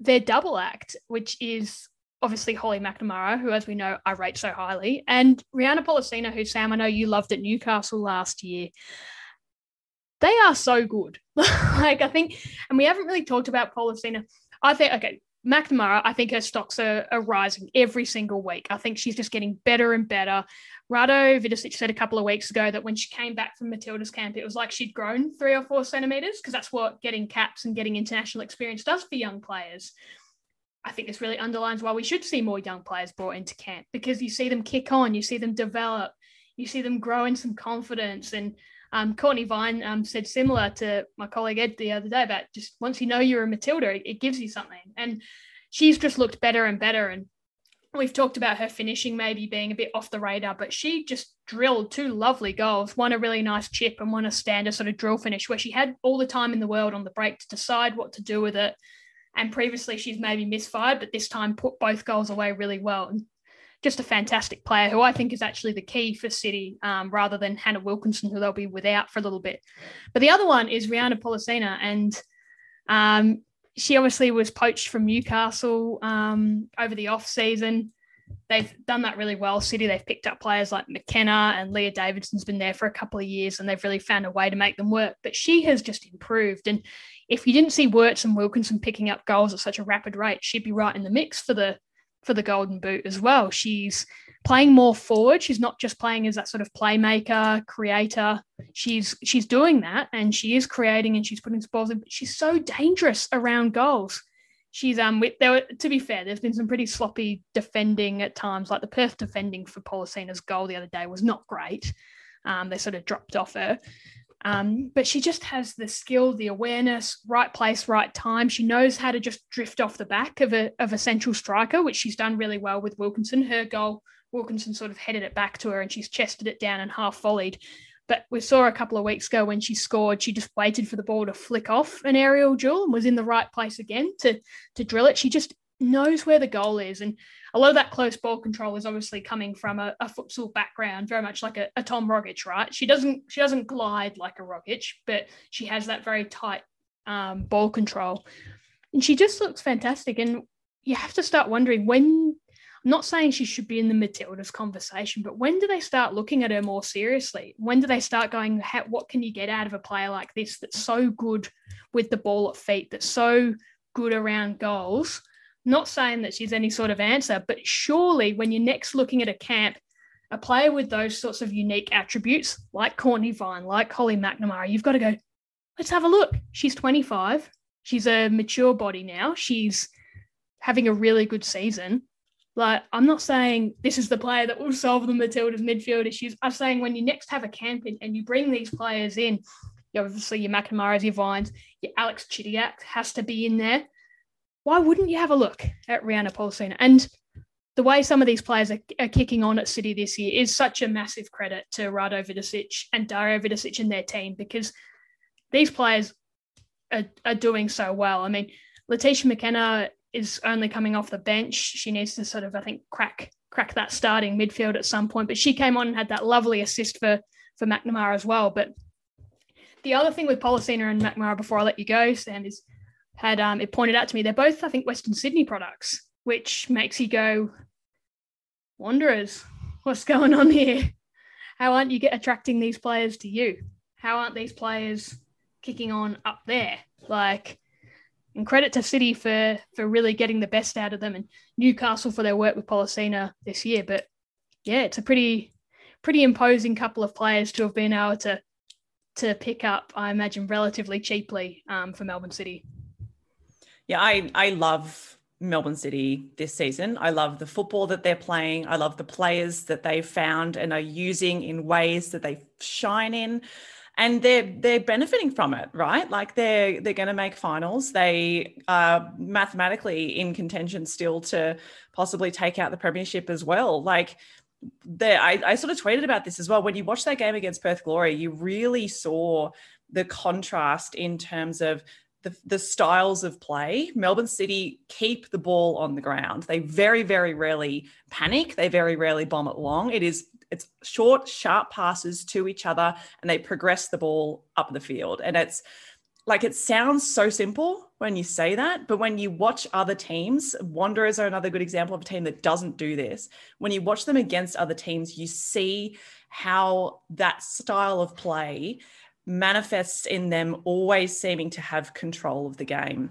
their double act, which is obviously Holly McNamara, who, as we know, I rate so highly, and Rhianna Pollicina, who, Sam, I know you loved at Newcastle last year. They are so good. Like, I think, and we haven't really talked about Pollicina. I think, okay, McNamara, I think her stocks are, are rising every single week. I think she's just getting better and better. Rado Vidošić said a couple of weeks ago that when she came back from Matilda's camp, it was like she'd grown three or four centimetres, because that's what getting caps and getting international experience does for young players. I think this really underlines why we should see more young players brought into camp, because you see them kick on, you see them develop, you see them grow in some confidence. And um, Courtney Vine um, said similar to my colleague Ed the other day about just once you know you're a Matilda, it, it gives you something. And she's just looked better and better. And we've talked about her finishing maybe being a bit off the radar, but she just drilled two lovely goals, one a really nice chip and one a standard sort of drill finish where she had all the time in the world on the break to decide what to do with it. And previously she's maybe misfired, but this time put both goals away really well. And just a fantastic player who I think is actually the key for City, um, rather than Hannah Wilkinson, who they'll be without for a little bit. But the other one is Rhianna Pollicina, and um, she obviously was poached from Newcastle um, over the off-season. They've done that really well, City. They've picked up players like McKenna, and Leah Davidson's been there for a couple of years, and they've really found a way to make them work. But she has just improved. And if you didn't see Wirtz and Wilkinson picking up goals at such a rapid rate, she'd be right in the mix for the for the Golden Boot as well. She's playing more forward. She's not just playing as that sort of playmaker, creator. She's she's doing that, and she is creating, and she's putting some balls in, but she's so dangerous around goals. She's um with, there were, to be fair, there's been some pretty sloppy defending at times. Like the Perth defending for Pollicina's goal the other day was not great. Um, they sort of dropped off her. Um, but she just has the skill, the awareness, right place, right time. She knows how to just drift off the back of a of a central striker, which she's done really well with Wilkinson. Her goal, Wilkinson sort of headed it back to her and she's chested it down and half volleyed. But we saw a couple of weeks ago when she scored, she just waited for the ball to flick off an aerial duel and was in the right place again to, to drill it. She just knows where the goal is. And a lot of that close ball control is obviously coming from a, a futsal background, very much like a, a Tom Rogic, right? She doesn't she doesn't glide like a Rogic, but she has that very tight um, ball control. And she just looks fantastic. And you have to start wondering when, I'm not saying she should be in the Matildas conversation, but when do they start looking at her more seriously? When do they start going, what can you get out of a player like this that's so good with the ball at feet, that's so good around goals? Not saying that she's any sort of answer, but surely when you're next looking at a camp, a player with those sorts of unique attributes, like Courtney Vine, like Holly McNamara, you've got to go, let's have a look. She's twenty-five. She's a mature body now. She's having a really good season. Like, I'm not saying this is the player that will solve the Matildas midfield issues. I'm saying when you next have a camp in and you bring these players in, obviously your McNamara's, your Vines, your Alex Chidiak has to be in there. Why wouldn't you have a look at Rhianna Pollicina? And the way some of these players are, are kicking on at City this year is such a massive credit to Rado Vidošić and Dario Vidošić and their team, because these players are, are doing so well. I mean, Letitia McKenna is only coming off the bench. She needs to sort of, I think, crack crack that starting midfield at some point. But she came on and had that lovely assist for, for McNamara as well. But the other thing with Pollicina and McNamara, before I let you go, Sam, is had um, it pointed out to me, they're both, I think, Western Sydney products, which makes you go, Wanderers, what's going on here? How aren't you get attracting these players to you? How aren't these players kicking on up there? Like, and credit to City for, for really getting the best out of them, and Newcastle for their work with Pollicina this year. But yeah, it's a pretty pretty imposing couple of players to have been able to to pick up, I imagine, relatively cheaply um, for Melbourne City. Yeah, I, I love Melbourne City this season. I love the football that they're playing. I love the players that they've found and are using in ways that they shine in. And they're they're benefiting from it, right? Like they're they're going to make finals. They are mathematically in contention still to possibly take out the premiership as well. Like I, I sort of tweeted about this as well. When you watch that game against Perth Glory, you really saw the contrast in terms of The, the styles of play. Melbourne City keep the ball on the ground. They very, very rarely panic. They very rarely bomb it long. It is, it's short, sharp passes to each other, and they progress the ball up the field. And it's like, it sounds so simple when you say that, but when you watch other teams, Wanderers are another good example of a team that doesn't do this. When you watch them against other teams, you see how that style of play manifests in them always seeming to have control of the game.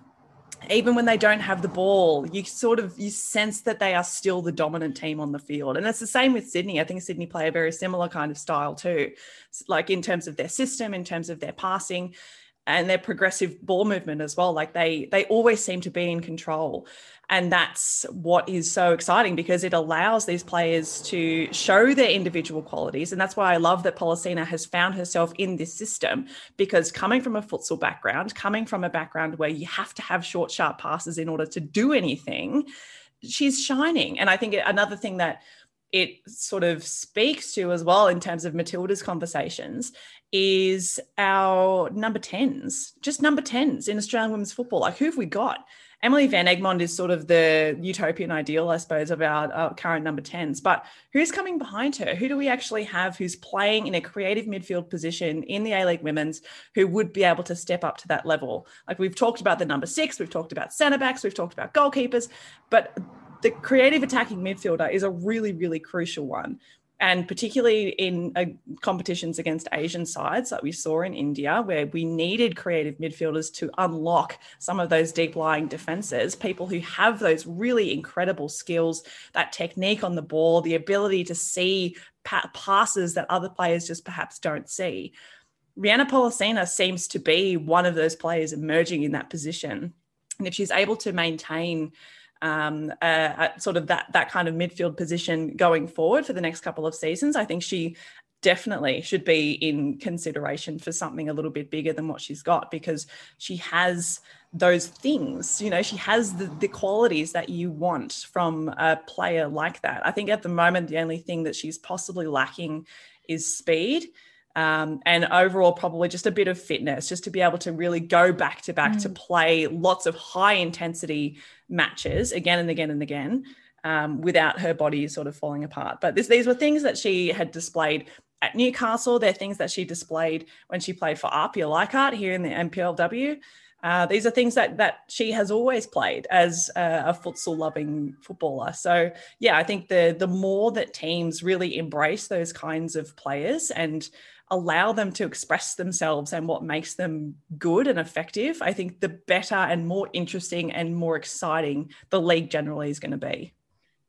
Even when they don't have the ball, you sort of, you sense that they are still the dominant team on the field. And it's the same with Sydney. I think Sydney play a very similar kind of style too, like in terms of their system, in terms of their passing and their progressive ball movement as well. Like they, they always seem to be in control. And that's what is so exciting, because it allows these players to show their individual qualities. And that's why I love that Pollicina has found herself in this system, because coming from a futsal background, coming from a background where you have to have short, sharp passes in order to do anything, she's shining. And I think another thing that it sort of speaks to as well in terms of Matilda's conversations is our number tens, just number tens in Australian women's football. Like, who have we got? Emily Van Egmond is sort of the utopian ideal, I suppose, of our, our current number tens, but who's coming behind her? Who do we actually have who's playing in a creative midfield position in the A-League Women's who would be able to step up to that level? Like, we've talked about the number six, we've talked about centre-backs, we've talked about goalkeepers, but the creative attacking midfielder is a really, really crucial one. And particularly in uh, competitions against Asian sides like we saw in India, where we needed creative midfielders to unlock some of those deep-lying defences, people who have those really incredible skills, that technique on the ball, the ability to see pa- passes that other players just perhaps don't see. Rhianna Pollicina seems to be one of those players emerging in that position. And if she's able to maintain Um, uh, sort of that that kind of midfield position going forward for the next couple of seasons, I think she definitely should be in consideration for something a little bit bigger than what she's got, because she has those things, you know, she has the, the qualities that you want from a player like that. I think at the moment, the only thing that she's possibly lacking is speed. Um, and overall, probably just a bit of fitness, just to be able to really go back to back mm. to play lots of high intensity matches again and again and again um, without her body sort of falling apart. But this, these were things that she had displayed at Newcastle. They're things that she displayed when she played for Arpia Leichhardt here in the M P L W. Uh, these are things that that she has always played as a, a futsal-loving footballer. So, yeah, I think the the more that teams really embrace those kinds of players and allow them to express themselves and what makes them good and effective, I think the better and more interesting and more exciting the league generally is going to be.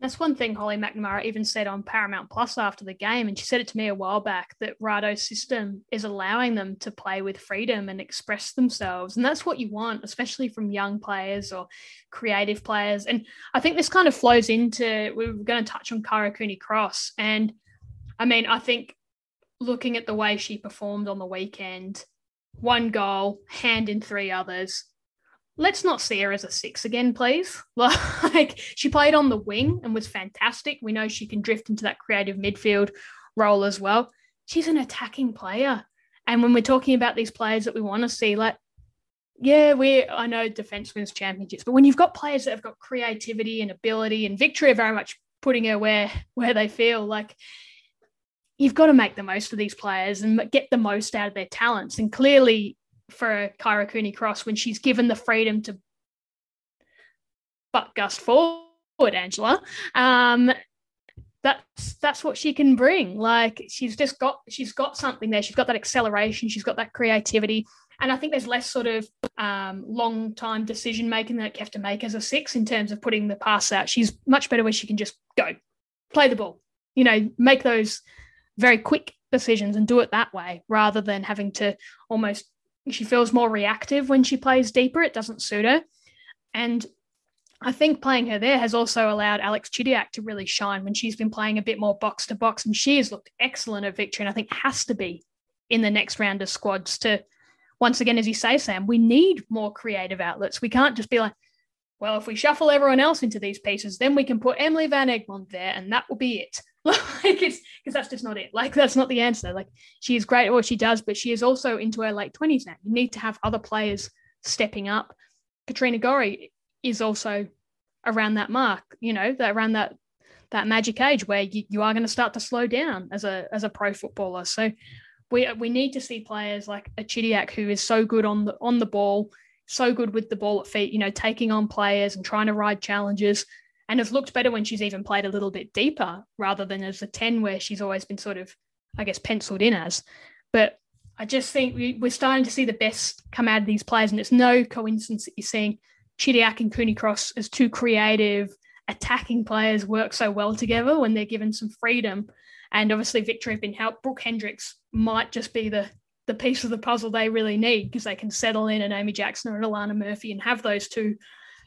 That's one thing Holly McNamara even said on Paramount Plus after the game, and she said it to me a while back, that Rado's system is allowing them to play with freedom and express themselves. And that's what you want, especially from young players or creative players. And I think this kind of flows into, we were going to touch on Kara Cooney-Cross. And I mean, I think looking at the way she performed on the weekend, one goal, hand in three others, let's not see her as a six again, please. Like, she played on the wing and was fantastic. We know she can drift into that creative midfield role as well. She's an attacking player. And when we're talking about these players that we want to see, like, yeah, we I know defence wins championships, but when you've got players that have got creativity and ability, and Victory are very much putting her where, where they feel, like, you've got to make the most of these players and get the most out of their talents. And clearly, for Kara Cooney-Cross, when she's given the freedom to butt gust forward, Angela, um, that's that's what she can bring. Like, she's just got she's got something there. She's got that acceleration. She's got that creativity. And I think there's less sort of um, long time decision making that you have to make as a six in terms of putting the pass out. She's much better where she can just go, play the ball, you know, make those very quick decisions and do it that way, rather than having to almost. She feels more reactive when she plays deeper. It doesn't suit her. And I think playing her there has also allowed Alex Chidiak to really shine when she's been playing a bit more box to box. And she has looked excellent at Victory, and I think has to be in the next round of squads to, once again, as you say, Sam, we need more creative outlets. We can't just be like, well, if we shuffle everyone else into these pieces, then we can put Emily Van Egmond there and that will be it. Like, it's because that's just not it. Like, that's not the answer. Like, she is great at what she does, but she is also into her late twenties now. You need to have other players stepping up. Katrina Gorey is also around that mark, you know, that around that that magic age where you, you are going to start to slow down as a as a pro footballer. So we we need to see players like a Chidiak, who is so good on the on the ball, so good with the ball at feet, you know, taking on players and trying to ride challenges. And has looked better when she's even played a little bit deeper rather than as a ten where she's always been sort of, I guess, penciled in as. But I just think we, we're starting to see the best come out of these players. And it's no coincidence that you're seeing Chidiak and Cooney-Cross as two creative attacking players work so well together when they're given some freedom. And obviously Victory have been helped. Brooke Hendricks might just be the, the piece of the puzzle they really need, because they can settle in and Amy Jackson and Alana Murphy and have those two,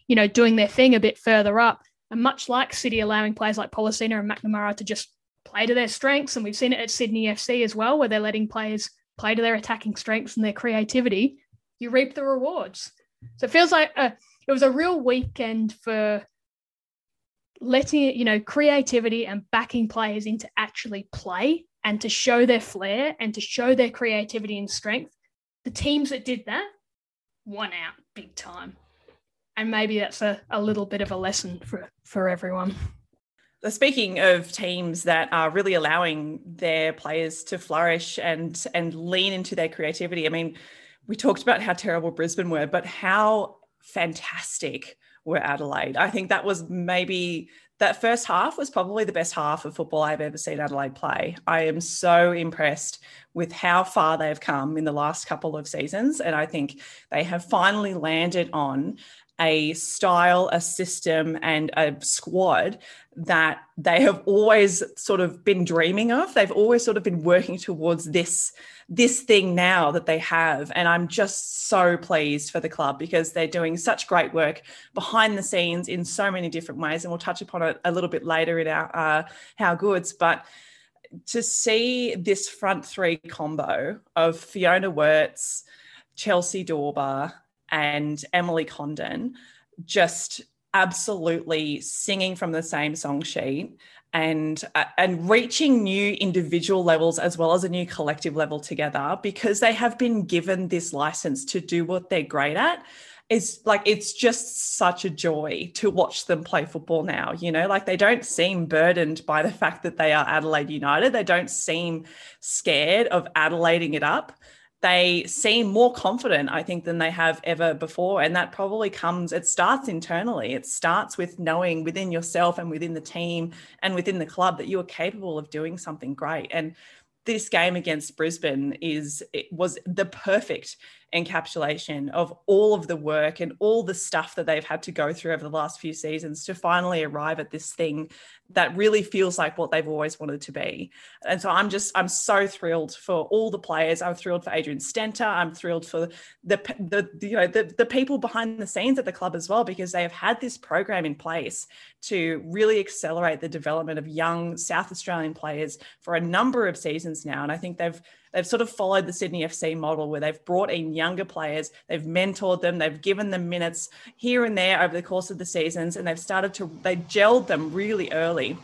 you know, doing their thing a bit further up. And much like City allowing players like Pollicina and McNamara to just play to their strengths, and we've seen it at Sydney F C as well, where they're letting players play to their attacking strengths and their creativity, you reap the rewards. So it feels like a, it was a real weekend for letting, you know, creativity and backing players into actually play and to show their flair and to show their creativity and strength. The teams that did that won out big time. And maybe that's a, a little bit of a lesson for, for everyone. Speaking of teams that are really allowing their players to flourish and, and lean into their creativity, I mean, we talked about how terrible Brisbane were, but how fantastic were Adelaide? I think that was maybe... That first half was probably the best half of football I've ever seen Adelaide play. I am so impressed with how far they've come in the last couple of seasons, and I think they have finally landed on a style, a system, and a squad that they have always sort of been dreaming of. They've always sort of been working towards this, this thing now that they have. And I'm just so pleased for the club, because they're doing such great work behind the scenes in so many different ways. And we'll touch upon it a little bit later in our uh, How Goods. But to see this front three combo of Fiona Worts, Chelsea Dorber, and Emily Condon just absolutely singing from the same song sheet and uh, and reaching new individual levels as well as a new collective level together, because they have been given this license to do what they're great at. It's like, it's just such a joy to watch them play football now, you know, like they don't seem burdened by the fact that they are Adelaide United. They don't seem scared of Adelaiding it up. they seem more confident, I think, than they have ever before. And that probably comes, it starts internally. It starts with knowing within yourself and within the team and within the club that you are capable of doing something great. And this game against Brisbane is it was the perfect encapsulation of all of the work and all the stuff that they've had to go through over the last few seasons to finally arrive at this thing that really feels like what they've always wanted to be. And so I'm just, I'm so thrilled for all the players. I'm thrilled for Adrian Stenter. I'm thrilled for the, the you know, the, the people behind the scenes at the club as well, because they have had this program in place to really accelerate the development of young South Australian players for a number of seasons now. And I think they've, They've sort of followed the Sydney F C model where they've brought in younger players, they've mentored them, they've given them minutes here and there over the course of the seasons, and they've started to, they gelled them really early.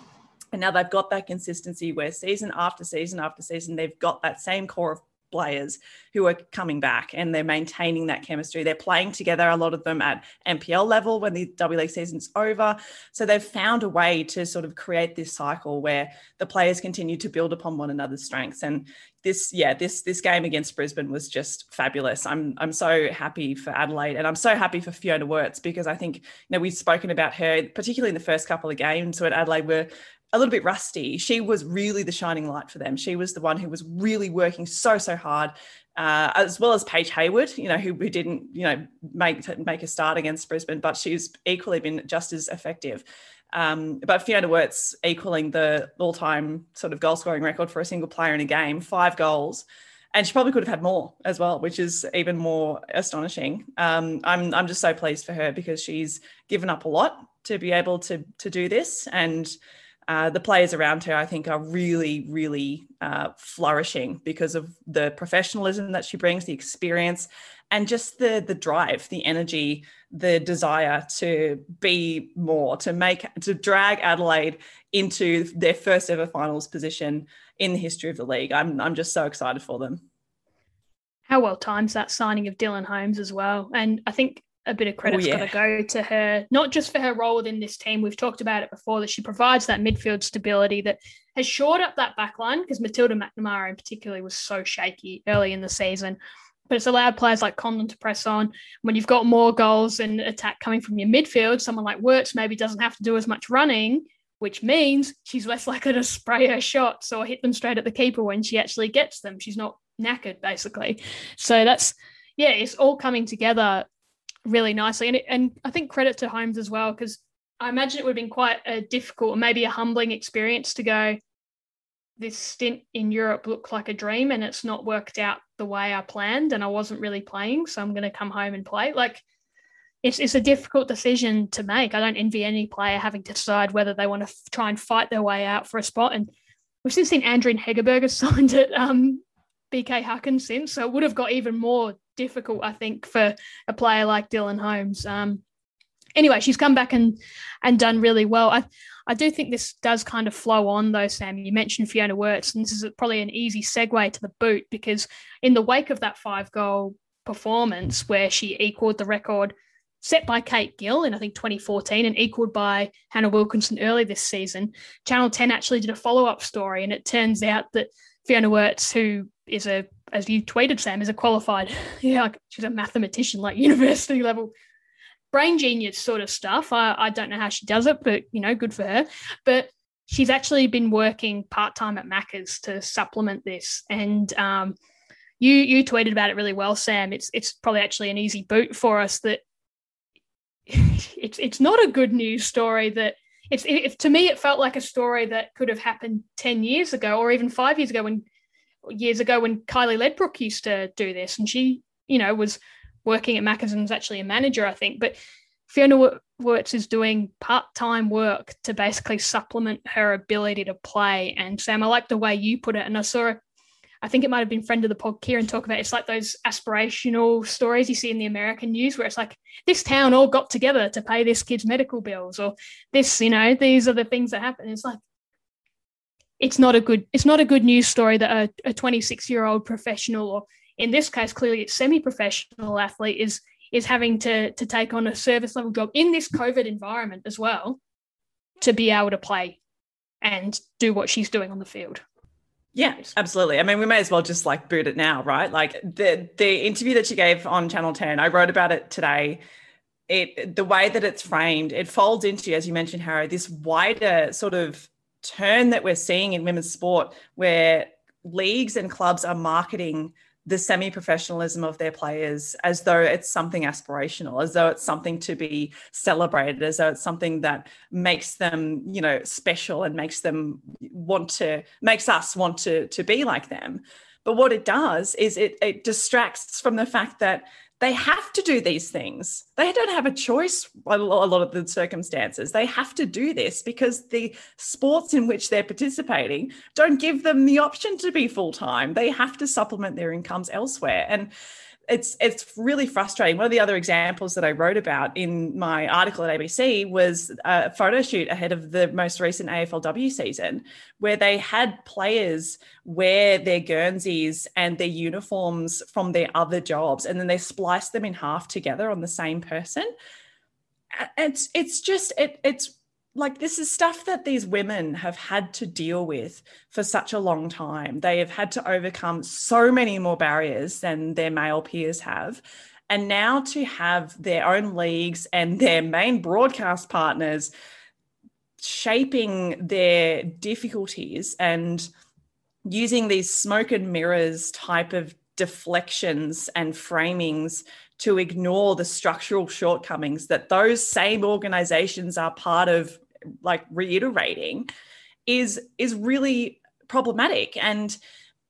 And now they've got that consistency where season after season after season, they've got that same core of players who are coming back and they're maintaining that chemistry. They're playing together, a lot of them at N P L level when the W League season's over. So they've found a way to sort of create this cycle where the players continue to build upon one another's strengths. And this, yeah, this this game against Brisbane was just fabulous. I'm I'm so happy for Adelaide, and I'm so happy for Fiona Worts, because I think, you know, we've spoken about her, particularly in the first couple of games when Adelaide were a little bit rusty. She was really the shining light for them. She was the one who was really working so, so hard, uh, as well as Paige Hayward, you know, who, who didn't, you know, make make a start against Brisbane, but she's equally been just as effective. Um, but Fiona Wirtz equaling the all-time sort of goal-scoring record for a single player in a game, five goals. And she probably could have had more as well, which is even more astonishing. Um, I'm I'm just so pleased for her, because she's given up a lot to be able to to do this. And Uh, the players around her, I think, are really, really uh, flourishing because of the professionalism that she brings, the experience, and just the the drive, the energy, the desire to be more, to make, to drag Adelaide into their first ever finals position in the history of the league. I'm I'm just so excited for them. How well times that signing of Dylan Holmes as well, and I think a bit of credit's oh, yeah. got to go to her, not just for her role within this team. We've talked about it before, that she provides that midfield stability that has shored up that back line, because Matilda McNamara in particular was so shaky early in the season. But it's allowed players like Condon to press on. When you've got more goals and attack coming from your midfield, someone like Wirtz maybe doesn't have to do as much running, which means she's less likely to spray her shots or hit them straight at the keeper when she actually gets them. She's not knackered, basically. So that's, yeah, it's all coming together really nicely. And, it, and I think credit to Holmes as well, because I imagine it would have been quite a difficult, maybe a humbling experience to go, this stint in Europe looked like a dream and it's not worked out the way I planned, and I wasn't really playing, so I'm going to come home and play. Like, it's it's a difficult decision to make. I don't envy any player having to decide whether they want to f- try and fight their way out for a spot. And we've since seen Andrew Hegerberg has signed at um, B K Hucken since, so it would have got even more difficult, I think, for a player like Dylan Holmes. Um, anyway, she's come back and and done really well. I, I do think this does kind of flow on, though, Sam. You mentioned Fiona Wirtz, and this is probably an easy segue to the boot, because in the wake of that five-goal performance where she equaled the record set by Kate Gill in, I think, twenty fourteen and equaled by Hannah Wilkinson early this season, Channel ten actually did a follow-up story, and it turns out that Fiona Wirtz, who is a, as you tweeted, Sam, is a qualified, yeah, she's a mathematician, like university level, brain genius sort of stuff. I, I don't know how she does it, but, you know, good for her. But she's actually been working part-time at Macca's to supplement this. And um, you you tweeted about it really well, Sam. It's it's probably actually an easy boot for us that it's it's not a good news story that, It's if to me, it felt like a story that could have happened ten years ago or even five years ago when years ago when Kylie Ledbrook used to do this. And she, you know, was working at Macca's and was actually a manager, I think. But Fiona Wirtz is doing part-time work to basically supplement her ability to play. And Sam, I like the way you put it. And I saw, I think it might have been friend of the pod, Kieran, talk about it. It's like those aspirational stories you see in the American news where it's like, this town all got together to pay this kid's medical bills, or this, you know, these are the things that happen. It's like, it's not a good, it's not a good news story that a, a twenty-six-year-old professional, or in this case, clearly it's semi-professional athlete, is is having to to take on a service level job in this COVID environment as well to be able to play and do what she's doing on the field. Yeah, absolutely. I mean, we may as well just like boot it now, right? Like the the interview that she gave on Channel ten, I wrote about it today. It the way that it's framed, it folds into, as you mentioned, Harry, this wider sort of turn that we're seeing in women's sport where leagues and clubs are marketing the semi-professionalism of their players as though it's something aspirational, as though it's something to be celebrated, as though it's something that makes them, you know, special and makes them want to, makes us want to, to be like them. But what it does is it, it distracts from the fact that they have to do these things. They don't have a choice by a lot of the circumstances. They have to do this because the sports in which they're participating don't give them the option to be full-time. They have to supplement their incomes elsewhere. And it's it's really frustrating. One of the other examples that I wrote about in my article at A B C was a photo shoot ahead of the most recent A F L W season where they had players wear their Guernseys and their uniforms from their other jobs, and then they spliced them in half together on the same person. It's, it's just, it, it's like this is stuff that these women have had to deal with for such a long time. They have had to overcome so many more barriers than their male peers have. And now to have their own leagues and their main broadcast partners shaping their difficulties and using these smoke and mirrors type of deflections and framings to ignore the structural shortcomings that those same organizations are part of, like reiterating, is, is really problematic. And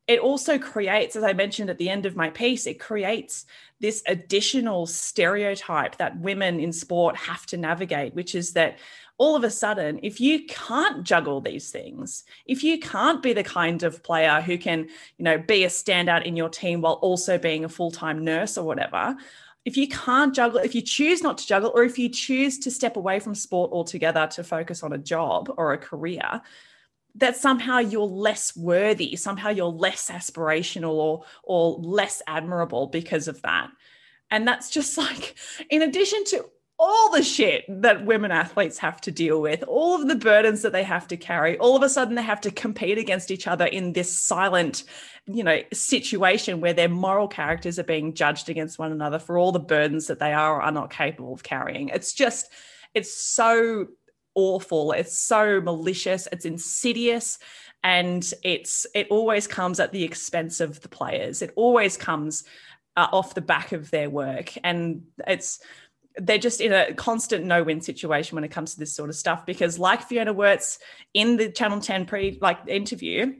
it also creates, as I mentioned at the end of my piece, it creates this additional stereotype that women in sport have to navigate, which is that all of a sudden, if you can't juggle these things, if you can't be the kind of player who can, you know, be a standout in your team while also being a full-time nurse or whatever, if you can't juggle, if you choose not to juggle, or if you choose to step away from sport altogether to focus on a job or a career, that somehow you're less worthy, somehow you're less aspirational or, or less admirable because of that. And that's just like, in addition to all the shit that women athletes have to deal with, all of the burdens that they have to carry, all of a sudden they have to compete against each other in this silent, you know, situation where their moral characters are being judged against one another for all the burdens that they are or are not capable of carrying. It's just, it's so awful. It's so malicious. It's insidious. And it's it always comes at the expense of the players. It always comes uh, off the back of their work. And it's they're just in a constant no-win situation when it comes to this sort of stuff, because like Fiona Wirtz in the Channel ten pre like interview,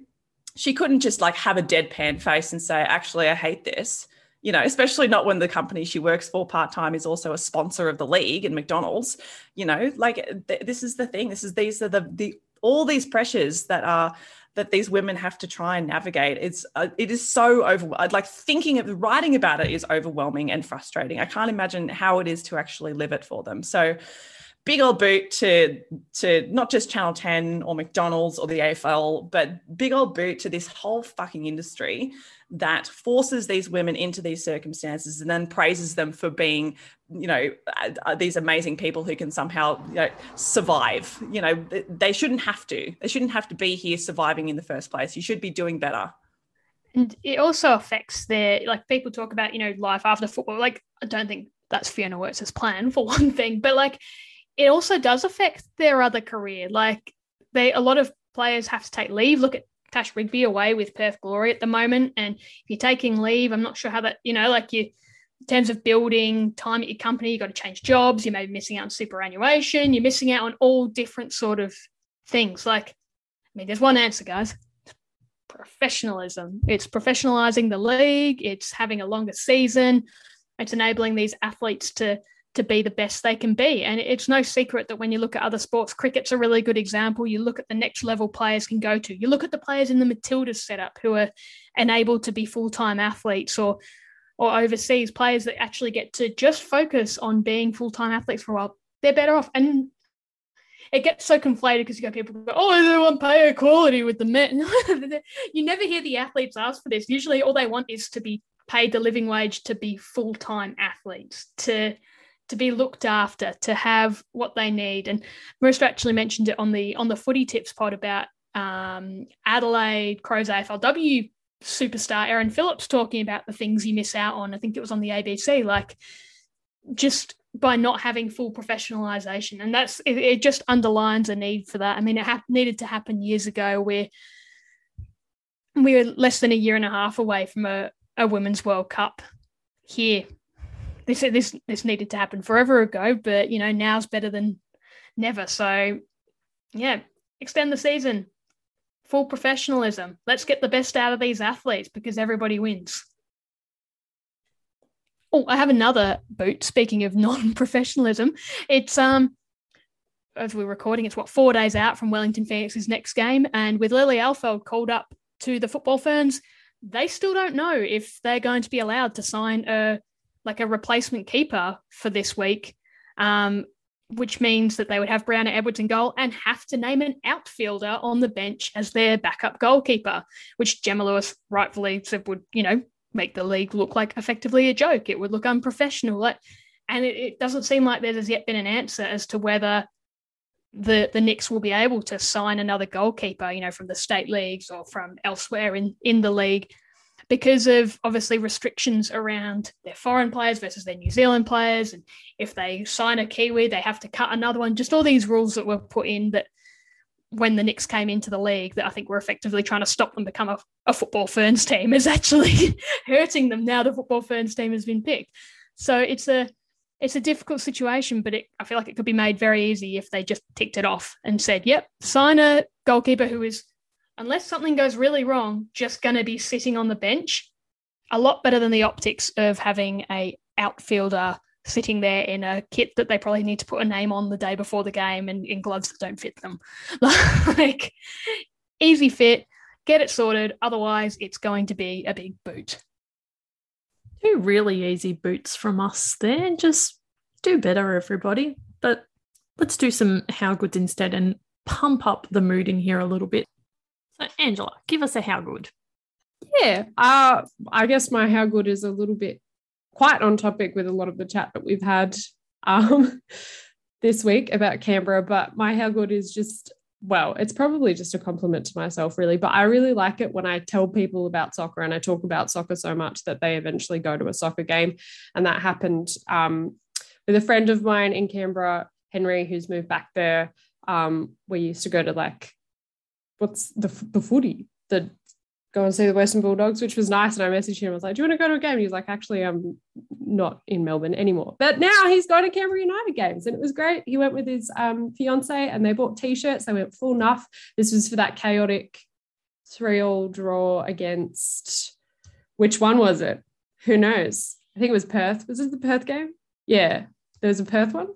she couldn't just like have a deadpan face and say, actually, I hate this. You know, especially not when the company she works for part-time is also a sponsor of the league and McDonald's, you know, like th- this is the thing. This is, these are the, the, all these pressures that are, that these women have to try and navigate. It's, uh, it is so overwhelming. Like thinking of writing about it is overwhelming and frustrating. I can't imagine how it is to actually live it for them. So big old boot to, to not just Channel ten or McDonald's or the A F L, but big old boot to this whole fucking industry that forces these women into these circumstances and then praises them for being, you know, these amazing people who can somehow, you know, survive. You know, they shouldn't have to. They shouldn't have to be here surviving in the first place. You should be doing better. And it also affects their, like people talk about, you know, life after football. Like, I don't think that's Fiona Wirtz's plan for one thing, but like it also does affect their other career. Like they, a lot of players have to take leave. Look at Tash Rigby away with Perth Glory at the moment, and if you're taking leave, I'm not sure how that, you know, like you, in terms of building time at your company, you've got to change jobs, you may be missing out on superannuation, you're missing out on all different sort of things. Like, I mean, there's one answer, guys. It's professionalism. It's professionalizing the league. It's having a longer season. It's enabling these athletes to to be the best they can be. And it's no secret that when you look at other sports, cricket's a really good example. You look at the next level players can go to. You look at the players in the Matildas setup who are enabled to be full-time athletes, or or overseas players that actually get to just focus on being full-time athletes for a while. They're better off. And it gets so conflated because you got people go, oh, they want pay equality with the men. You never hear the athletes ask for this. Usually all they want is to be paid the living wage, to be full-time athletes, to to be looked after, to have what they need. And Marissa actually mentioned it on the on the Footy Tips pod about um, Adelaide Crows A F L W superstar Erin Phillips talking about the things you miss out on. I think it was on the A B C, like just by not having full professionalisation. And that's it, it just underlines a need for that. I mean, it ha- needed to happen years ago where we were less than a year and a half away from a, a Women's World Cup here. They said this this needed to happen forever ago, but, you know, now's better than never. So, yeah, extend the season, full professionalism. Let's get the best out of these athletes because everybody wins. Oh, I have another boot. Speaking of non-professionalism, it's, um, as we're recording, it's what, four days out from Wellington Phoenix's next game. And with Lily Alfeld called up to the Football Ferns, they still don't know if they're going to be allowed to sign a, like a replacement keeper for this week, um, which means that they would have Brianna Edwards in goal and have to name an outfielder on the bench as their backup goalkeeper, which Gemma Lewis rightfully said would, you know, make the league look like effectively a joke. It would look unprofessional. And it, it doesn't seem like there has yet been an answer as to whether the, the Knicks will be able to sign another goalkeeper, you know, from the state leagues or from elsewhere in, in the league, because of obviously restrictions around their foreign players versus their New Zealand players. And if they sign a Kiwi, they have to cut another one. Just all these rules that were put in that when the Knicks came into the league that I think were effectively trying to stop them become a, a Football Ferns team is actually hurting them now the Football Ferns team has been picked. So it's a it's a difficult situation, but it, I feel like it could be made very easy if they just ticked it off and said, yep, sign a goalkeeper who is, unless something goes really wrong, just going to be sitting on the bench. A lot better than the optics of having a outfielder sitting there in a kit that they probably need to put a name on the day before the game and in gloves that don't fit them. Like, easy fit, get it sorted. Otherwise, it's going to be a big boot. Two really easy boots from us there. Just do better, everybody. But let's do some how goods instead and pump up the mood in here a little bit. So, Angela, give us a how good. Yeah, uh, I guess my how good is a little bit quite on topic with a lot of the chat that we've had um, this week about Canberra, but my how good is just, well, it's probably just a compliment to myself really, but I really like it when I tell people about soccer and I talk about soccer so much that they eventually go to a soccer game. And that happened um, with a friend of mine in Canberra, Henry, who's moved back there. Um, we used to go to like, what's the, the footy, the go and see the Western Bulldogs, which was nice. And I messaged him. I was like, do you want to go to a game? And he's like, actually, I'm not in Melbourne anymore. But now he's going to Canberra United games. And it was great. He went with his um, fiance and they bought T-shirts. They went full nuff. This was for that chaotic three-all draw against, which one was it? Who knows? I think it was Perth. Was it the Perth game? Yeah. There was a Perth one.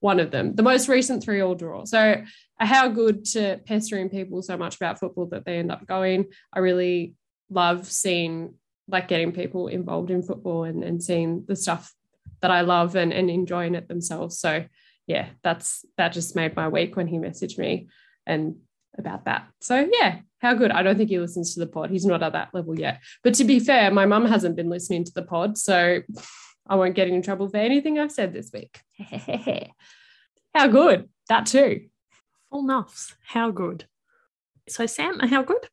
One of them, the most recent three-all draw. So how good to pestering people so much about football that they end up going. I really love seeing, like, getting people involved in football and, and seeing the stuff that I love and, and enjoying it themselves. So, yeah, that's that just made my week when he messaged me and about that. So, yeah, how good. I don't think he listens to the pod. He's not at that level yet. But to be fair, my mum hasn't been listening to the pod, so I won't get in trouble for anything I've said this week. How good. That too. Full nuffs. How good. So, Sam, how good?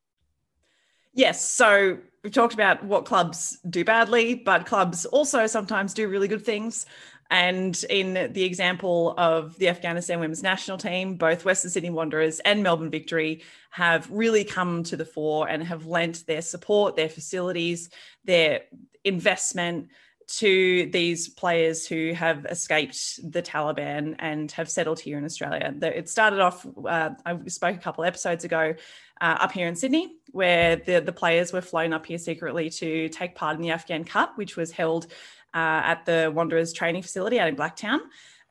Yes. So we've talked about what clubs do badly, but clubs also sometimes do really good things. And in the example of the Afghanistan women's national team, both Western Sydney Wanderers and Melbourne Victory have really come to the fore and have lent their support, their facilities, their investment to these players who have escaped the Taliban and have settled here in Australia. It started off, uh, I spoke a couple episodes ago, uh, up here in Sydney, where the, the players were flown up here secretly to take part in the Afghan Cup, which was held uh, at the Wanderers training facility out in Blacktown.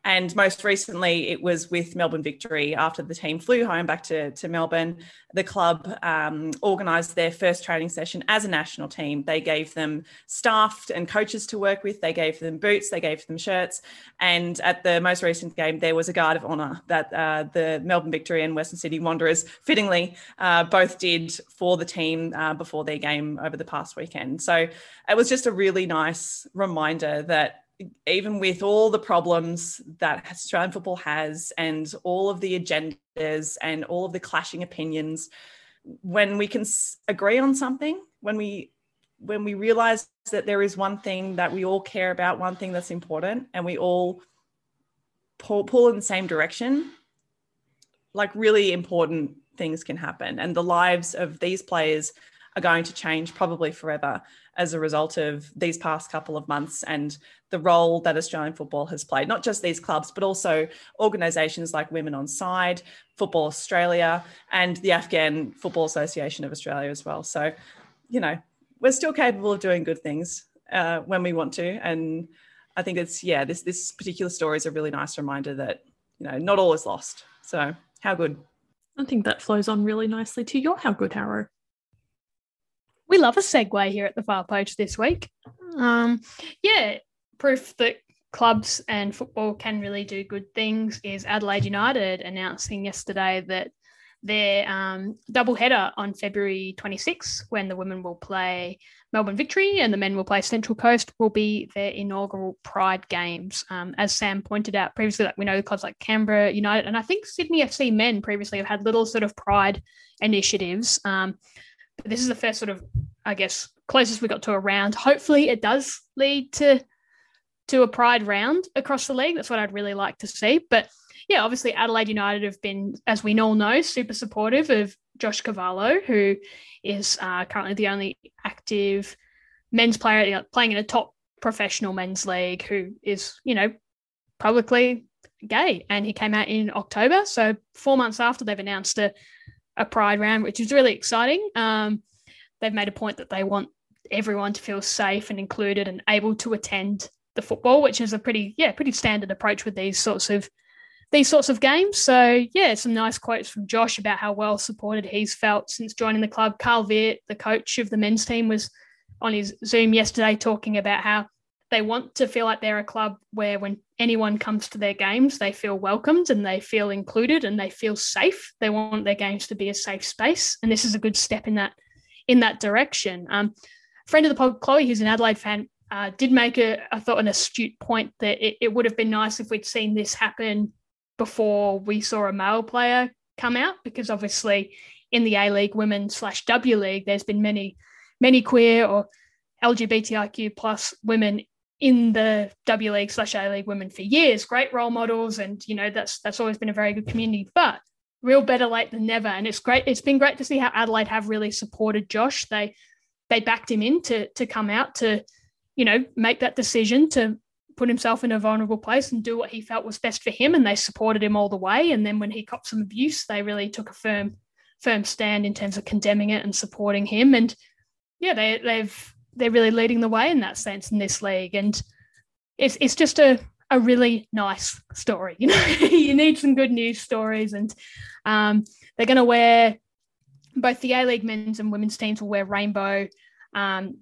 And most recently, it was with Melbourne Victory. After the team flew home back to, to Melbourne, the club um, organised their first training session as a national team. They gave them staff and coaches to work with. They gave them boots. They gave them shirts. And at the most recent game, there was a guard of honour that uh, the Melbourne Victory and Western Sydney Wanderers, fittingly, uh, both did for the team uh, before their game over the past weekend. So it was just a really nice reminder that even with all the problems that Australian football has and all of the agendas and all of the clashing opinions, when we can agree on something, when we when we realise that there is one thing that we all care about, one thing that's important, and we all pull, pull in the same direction, like really important things can happen. And the lives of these players are going to change probably forever as a result of these past couple of months and the role that Australian football has played, not just these clubs, but also organisations like Women on Side, Football Australia, and the Afghan Football Association of Australia as well. So, you know, we're still capable of doing good things uh, when we want to. And I think it's, yeah, this, this particular story is a really nice reminder that, you know, not all is lost. So how good. I think that flows on really nicely to your how good, Harrow. We love a segue here at the Far Page this week. Um, yeah, proof that clubs and football can really do good things is Adelaide United announcing yesterday that their um, doubleheader on February twenty-sixth, when the women will play Melbourne Victory and the men will play Central Coast, will be their inaugural Pride Games. Um, as Sam pointed out previously, like we know clubs like Canberra United and I think Sydney F C men previously have had little sort of Pride initiatives. Um, This is the first sort of, I guess, closest we got to a round. Hopefully it does lead to to a Pride round across the league. That's what I'd really like to see. But, yeah, obviously Adelaide United have been, as we all know, super supportive of Josh Cavallo, who is uh, currently the only active men's player playing in a top professional men's league who is, you know, publicly gay. And he came out in October, so four months after they've announced a a Pride round, which is really exciting. Um, they've made a point that they want everyone to feel safe and included and able to attend the football, which is a pretty, yeah, pretty standard approach with these sorts of these sorts of games. So, yeah, some nice quotes from Josh about how well supported he's felt since joining the club. Carl Viert, the coach of the men's team, was on his Zoom yesterday talking about how they want to feel like they're a club where when anyone comes to their games, they feel welcomed and they feel included and they feel safe. They want their games to be a safe space. And this is a good step in that in that direction. Um, friend of the pod, Chloe, who's an Adelaide fan, uh, did make, a, I thought, an astute point that it, it would have been nice if we'd seen this happen before we saw a male player come out, because obviously in the A-League, women slash W League, there's been many, many queer or L G B T I Q plus women in the W League slash A League women for years, great role models. And, you know, that's, that's always been a very good community, but real better late than never. And it's great. It's been great to see how Adelaide have really supported Josh. They, they backed him in to, to come out to, you know, make that decision to put himself in a vulnerable place and do what he felt was best for him. And they supported him all the way. And then when he copped some abuse, they really took a firm, firm stand in terms of condemning it and supporting him. And yeah, they, they've, they're really leading the way in that sense in this league. And it's it's just a, a really nice story. You know, you need some good news stories. And um, they're going to wear, both the A-League men's and women's teams will wear rainbow um,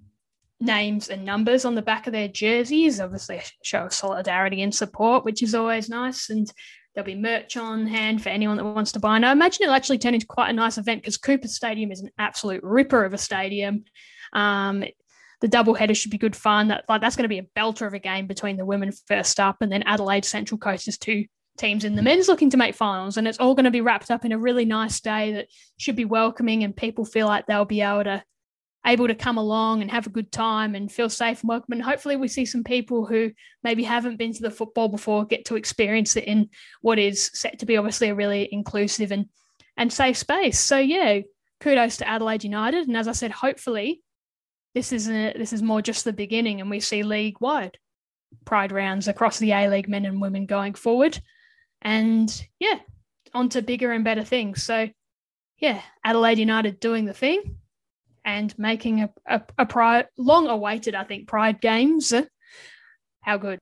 names and numbers on the back of their jerseys, obviously a show of solidarity and support, which is always nice. And there'll be merch on hand for anyone that wants to buy. And I imagine it'll actually turn into quite a nice event because Cooper Stadium is an absolute ripper of a stadium. Um, The doubleheader should be good fun. That, like, that's going to be a belter of a game between the women first up and then Adelaide Central Coast is two teams in the men's looking to make finals. And it's all going to be wrapped up in a really nice day that should be welcoming and people feel like they'll be able to able to come along and have a good time and feel safe and welcome. And hopefully we see some people who maybe haven't been to the football before get to experience it in what is set to be obviously a really inclusive and, and safe space. So, yeah, kudos to Adelaide United. And as I said, hopefully This is a, this is more just the beginning, and we see league-wide Pride rounds across the A-League men and women going forward. And, yeah, on to bigger and better things. So, yeah, Adelaide United doing the thing and making a, a, a pride, long-awaited, I think, Pride Games. How good.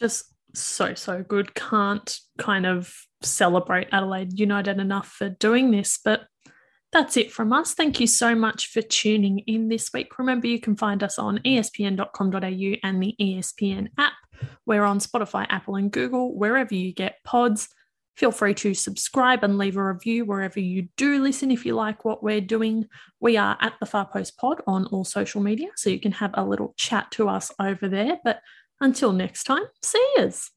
Just so, so good. Can't kind of celebrate Adelaide United enough for doing this, but that's it from us. Thank you so much for tuning in this week. Remember, you can find us on E S P N dot com dot A U and the E S P N app. We're on Spotify, Apple and Google, wherever you get pods. Feel free to subscribe and leave a review wherever you do listen if you like what we're doing. We are at the Far Post Pod on all social media, so you can have a little chat to us over there. But Until next time, see yous.